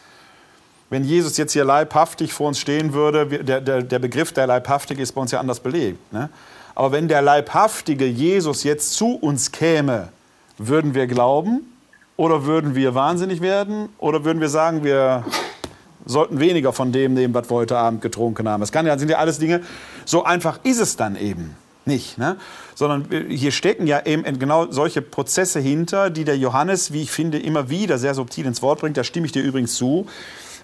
wenn Jesus jetzt hier leibhaftig vor uns stehen würde, der, der, der Begriff der Leibhaftige ist bei uns ja anders belegt, ne? Aber wenn der leibhaftige Jesus jetzt zu uns käme, würden wir glauben oder würden wir wahnsinnig werden oder würden wir sagen, wir sollten weniger von dem nehmen, was wir heute Abend getrunken haben. Das kann ja, sind ja alles Dinge, so einfach ist es dann eben nicht, ne? Sondern hier stecken ja eben genau solche Prozesse hinter, die der Johannes, wie ich finde, immer wieder sehr subtil ins Wort bringt. Da stimme ich dir übrigens zu,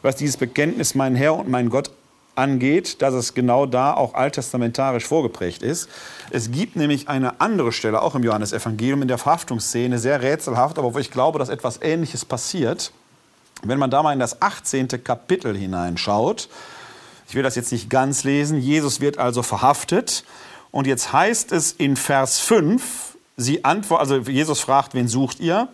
was dieses Bekenntnis mein Herr und mein Gott angeht, dass es genau da auch alttestamentarisch vorgeprägt ist. Es gibt nämlich eine andere Stelle, auch im Johannes-Evangelium, in der Verhaftungsszene, sehr rätselhaft, aber wo ich glaube, dass etwas Ähnliches passiert. Wenn man da mal in das achtzehnte Kapitel hineinschaut, ich will das jetzt nicht ganz lesen, Jesus wird also verhaftet und jetzt heißt es in Vers fünf, sie antwortet, also Jesus fragt, wen sucht ihr?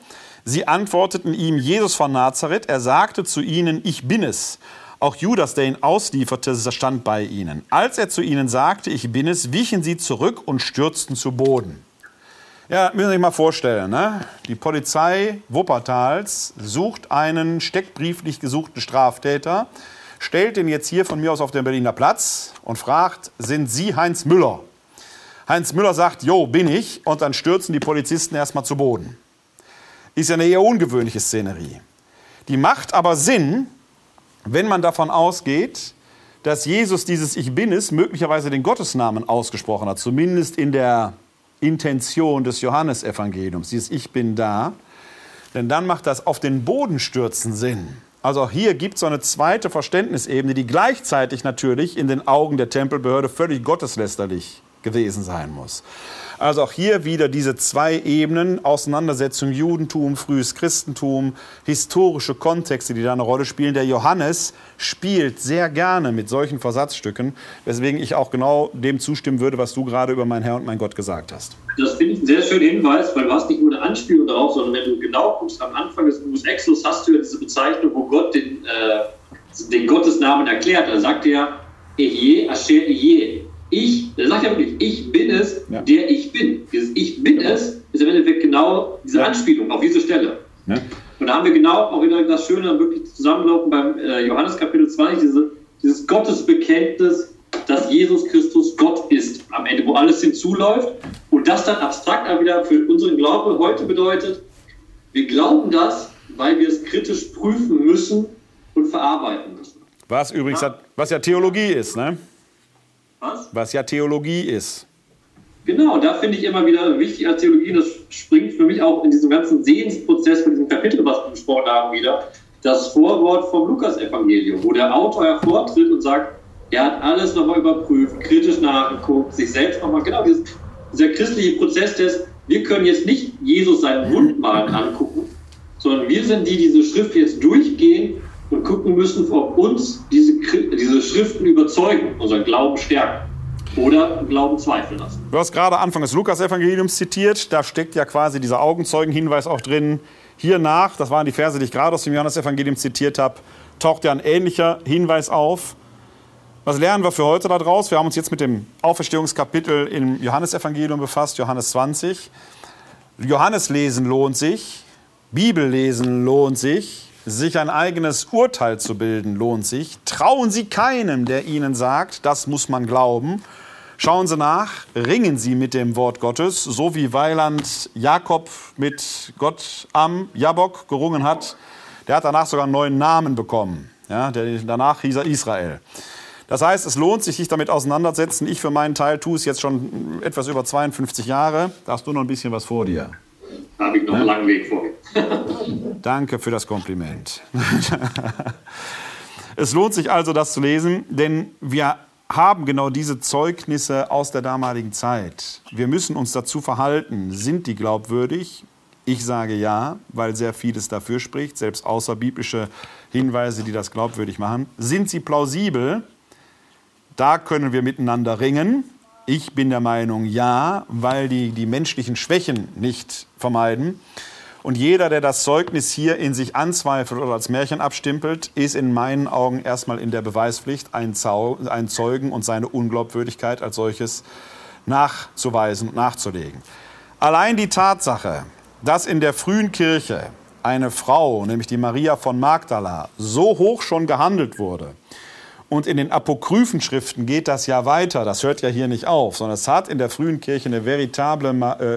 Sie antworteten ihm, Jesus von Nazareth, er sagte zu ihnen, ich bin es. Auch Judas, der ihn auslieferte, stand bei ihnen. Als er zu ihnen sagte, ich bin es, wichen sie zurück und stürzten zu Boden. Ja, müssen Sie sich mal vorstellen, ne? Die Polizei Wuppertals sucht einen steckbrieflich gesuchten Straftäter, stellt den jetzt hier von mir aus auf den Berliner Platz und fragt, sind Sie Heinz Müller? Heinz Müller sagt, jo, bin ich. Und dann stürzen die Polizisten erstmal zu Boden. Ist ja eine eher ungewöhnliche Szenerie. Die macht aber Sinn, wenn man davon ausgeht, dass Jesus dieses Ich bin es möglicherweise den Gottesnamen ausgesprochen hat, zumindest in der Intention des Johannesevangeliums, dieses Ich bin da, denn dann macht das auf den Boden stürzen Sinn. Also auch hier gibt es so eine zweite Verständnisebene, die gleichzeitig natürlich in den Augen der Tempelbehörde völlig gotteslästerlich gewesen sein muss. Also auch hier wieder diese zwei Ebenen, Auseinandersetzung Judentum, frühes Christentum, historische Kontexte, die da eine Rolle spielen. Der Johannes spielt sehr gerne mit solchen Versatzstücken, weswegen ich auch genau dem zustimmen würde, was du gerade über mein Herr und mein Gott gesagt hast. Das finde ich einen sehr schönen Hinweis, weil du hast nicht nur eine Anspielung darauf, sondern wenn du genau guckst, am Anfang des Buches Exodus hast du ja diese Bezeichnung, wo Gott den, äh, den Gottesnamen erklärt. Da sagt er, Eje, Asher, Eje. Ich, da sagt er wirklich, ich bin es, ja, der ich bin. Dieses Ich bin genau. es, ist im Endeffekt genau diese ja. Anspielung auf diese Stelle. Ja. Und da haben wir genau auch wieder das Schöne, wirklich zusammenlaufen beim äh, Johannes Kapitel zwanzig, diese, dieses Gottesbekenntnis, dass Jesus Christus Gott ist, am Ende, wo alles hinzuläuft. Und das dann abstrakt auch wieder für unseren Glauben heute bedeutet, wir glauben das, weil wir es kritisch prüfen müssen und verarbeiten müssen. Was übrigens, ja. was ja Theologie ist, ne? Was? Was ja Theologie ist. Genau, da finde ich immer wieder wichtig als Theologie, das springt für mich auch in diesem ganzen Sehensprozess von diesem Kapitel, was wir besprochen haben, wieder, das Vorwort vom Lukas-Evangelium, wo der Autor hervortritt und sagt, er hat alles nochmal überprüft, kritisch nachgeguckt, sich selbst nochmal, genau, dieses, dieser christliche Prozess des, wir können jetzt nicht Jesus seinen Wundmalen angucken, sondern wir sind die, die diese Schrift jetzt durchgehen, und gucken müssen, ob uns diese, diese Schriften überzeugen, unseren Glauben stärken oder Glauben zweifeln lassen. Du hast gerade Anfang des Lukas-Evangeliums zitiert, da steckt ja quasi dieser Augenzeugenhinweis auch drin. Hiernach, das waren die Verse, die ich gerade aus dem Johannes-Evangelium zitiert habe, taucht ja ein ähnlicher Hinweis auf. Was lernen wir für heute daraus? Wir haben uns jetzt mit dem Auferstehungskapitel im Johannes-Evangelium befasst, Johannes zwanzig. Johannes lesen lohnt sich, Bibel lesen lohnt sich, sich ein eigenes Urteil zu bilden, lohnt sich. Trauen Sie keinem, der Ihnen sagt, das muss man glauben. Schauen Sie nach, ringen Sie mit dem Wort Gottes, so wie Weiland Jakob mit Gott am Jabok gerungen hat. Der hat danach sogar einen neuen Namen bekommen. Ja, der, danach hieß er Israel. Das heißt, es lohnt sich, sich damit auseinanderzusetzen. Ich für meinen Teil tue es jetzt schon etwas über zweiundfünfzig Jahre. Da hast du noch ein bisschen was vor dir. Da habe ich noch einen langen Weg vor mir. Danke für das Kompliment. Es lohnt sich also, das zu lesen, denn wir haben genau diese Zeugnisse aus der damaligen Zeit. Wir müssen uns dazu verhalten. Sind die glaubwürdig? Ich sage ja, weil sehr vieles dafür spricht, selbst außerbiblische Hinweise, die das glaubwürdig machen. Sind sie plausibel? Da können wir miteinander ringen. Ich bin der Meinung, ja, weil die die menschlichen Schwächen nicht vermeiden. Und jeder, der das Zeugnis hier in sich anzweifelt oder als Märchen abstempelt, ist in meinen Augen erstmal in der Beweispflicht, einen Zeugen und seine Unglaubwürdigkeit als solches nachzuweisen und nachzulegen. Allein die Tatsache, dass in der frühen Kirche eine Frau, nämlich die Maria von Magdala, so hoch schon gehandelt wurde, und in den Apokryphenschriften geht das ja weiter, das hört ja hier nicht auf, sondern es hat in der frühen Kirche eine veritable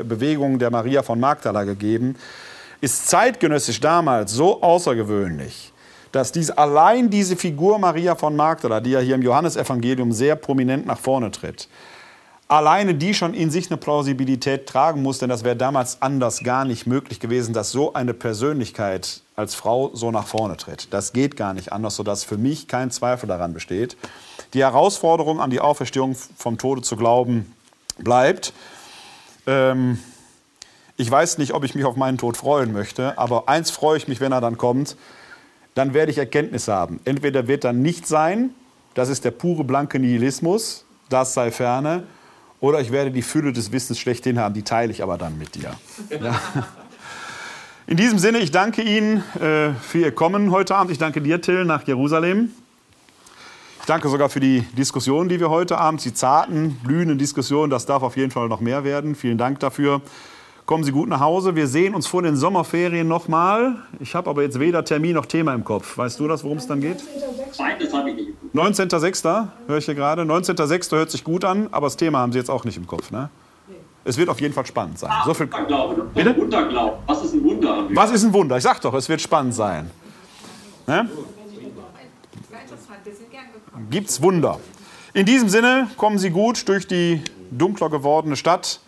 Bewegung der Maria von Magdala gegeben, ist zeitgenössisch damals so außergewöhnlich, dass dies, allein diese Figur Maria von Magdala, die ja hier im Johannesevangelium sehr prominent nach vorne tritt, alleine die schon in sich eine Plausibilität tragen muss, denn das wäre damals anders gar nicht möglich gewesen, dass so eine Persönlichkeit als Frau so nach vorne tritt. Das geht gar nicht anders, sodass für mich kein Zweifel daran besteht. Die Herausforderung an die Auferstehung vom Tode zu glauben bleibt. Ähm, ich weiß nicht, ob ich mich auf meinen Tod freuen möchte, aber eins freue ich mich, wenn er dann kommt, dann werde ich Erkenntnis haben. Entweder wird er nicht sein, das ist der pure blanke Nihilismus, das sei ferne, oder ich werde die Fülle des Wissens schlechthin haben, die teile ich aber dann mit dir. Ja. In diesem Sinne, ich danke Ihnen äh, für Ihr Kommen heute Abend. Ich danke dir, Till, nach Jerusalem. Ich danke sogar für die Diskussionen, die wir heute Abend, die zarten, blühenden Diskussionen, das darf auf jeden Fall noch mehr werden. Vielen Dank dafür. Kommen Sie gut nach Hause. Wir sehen uns vor den Sommerferien nochmal. Ich habe aber jetzt weder Termin noch Thema im Kopf. Weißt du das, worum es dann geht? neunzehnter sechster höre ich hier gerade. neunzehnter sechster hört sich gut an, aber das Thema haben Sie jetzt auch nicht im Kopf, ne? Nee. Es wird auf jeden Fall spannend sein. Ah, so viel... Wunderglaube. Bitte? Wunderglaube. Was ist ein Wunder? Was ist ein Wunder? Ich sag doch, es wird spannend sein. Ne? Gibt's Wunder. In diesem Sinne, kommen Sie gut durch die dunkler gewordene Stadt.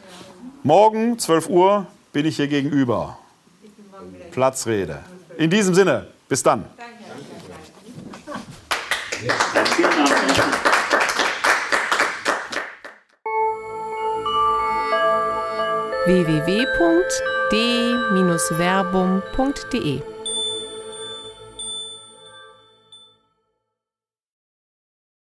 Morgen, zwölf Uhr, bin ich hier gegenüber. Platzrede. In diesem Sinne, bis dann. w w w punkt d dash verbum punkt d e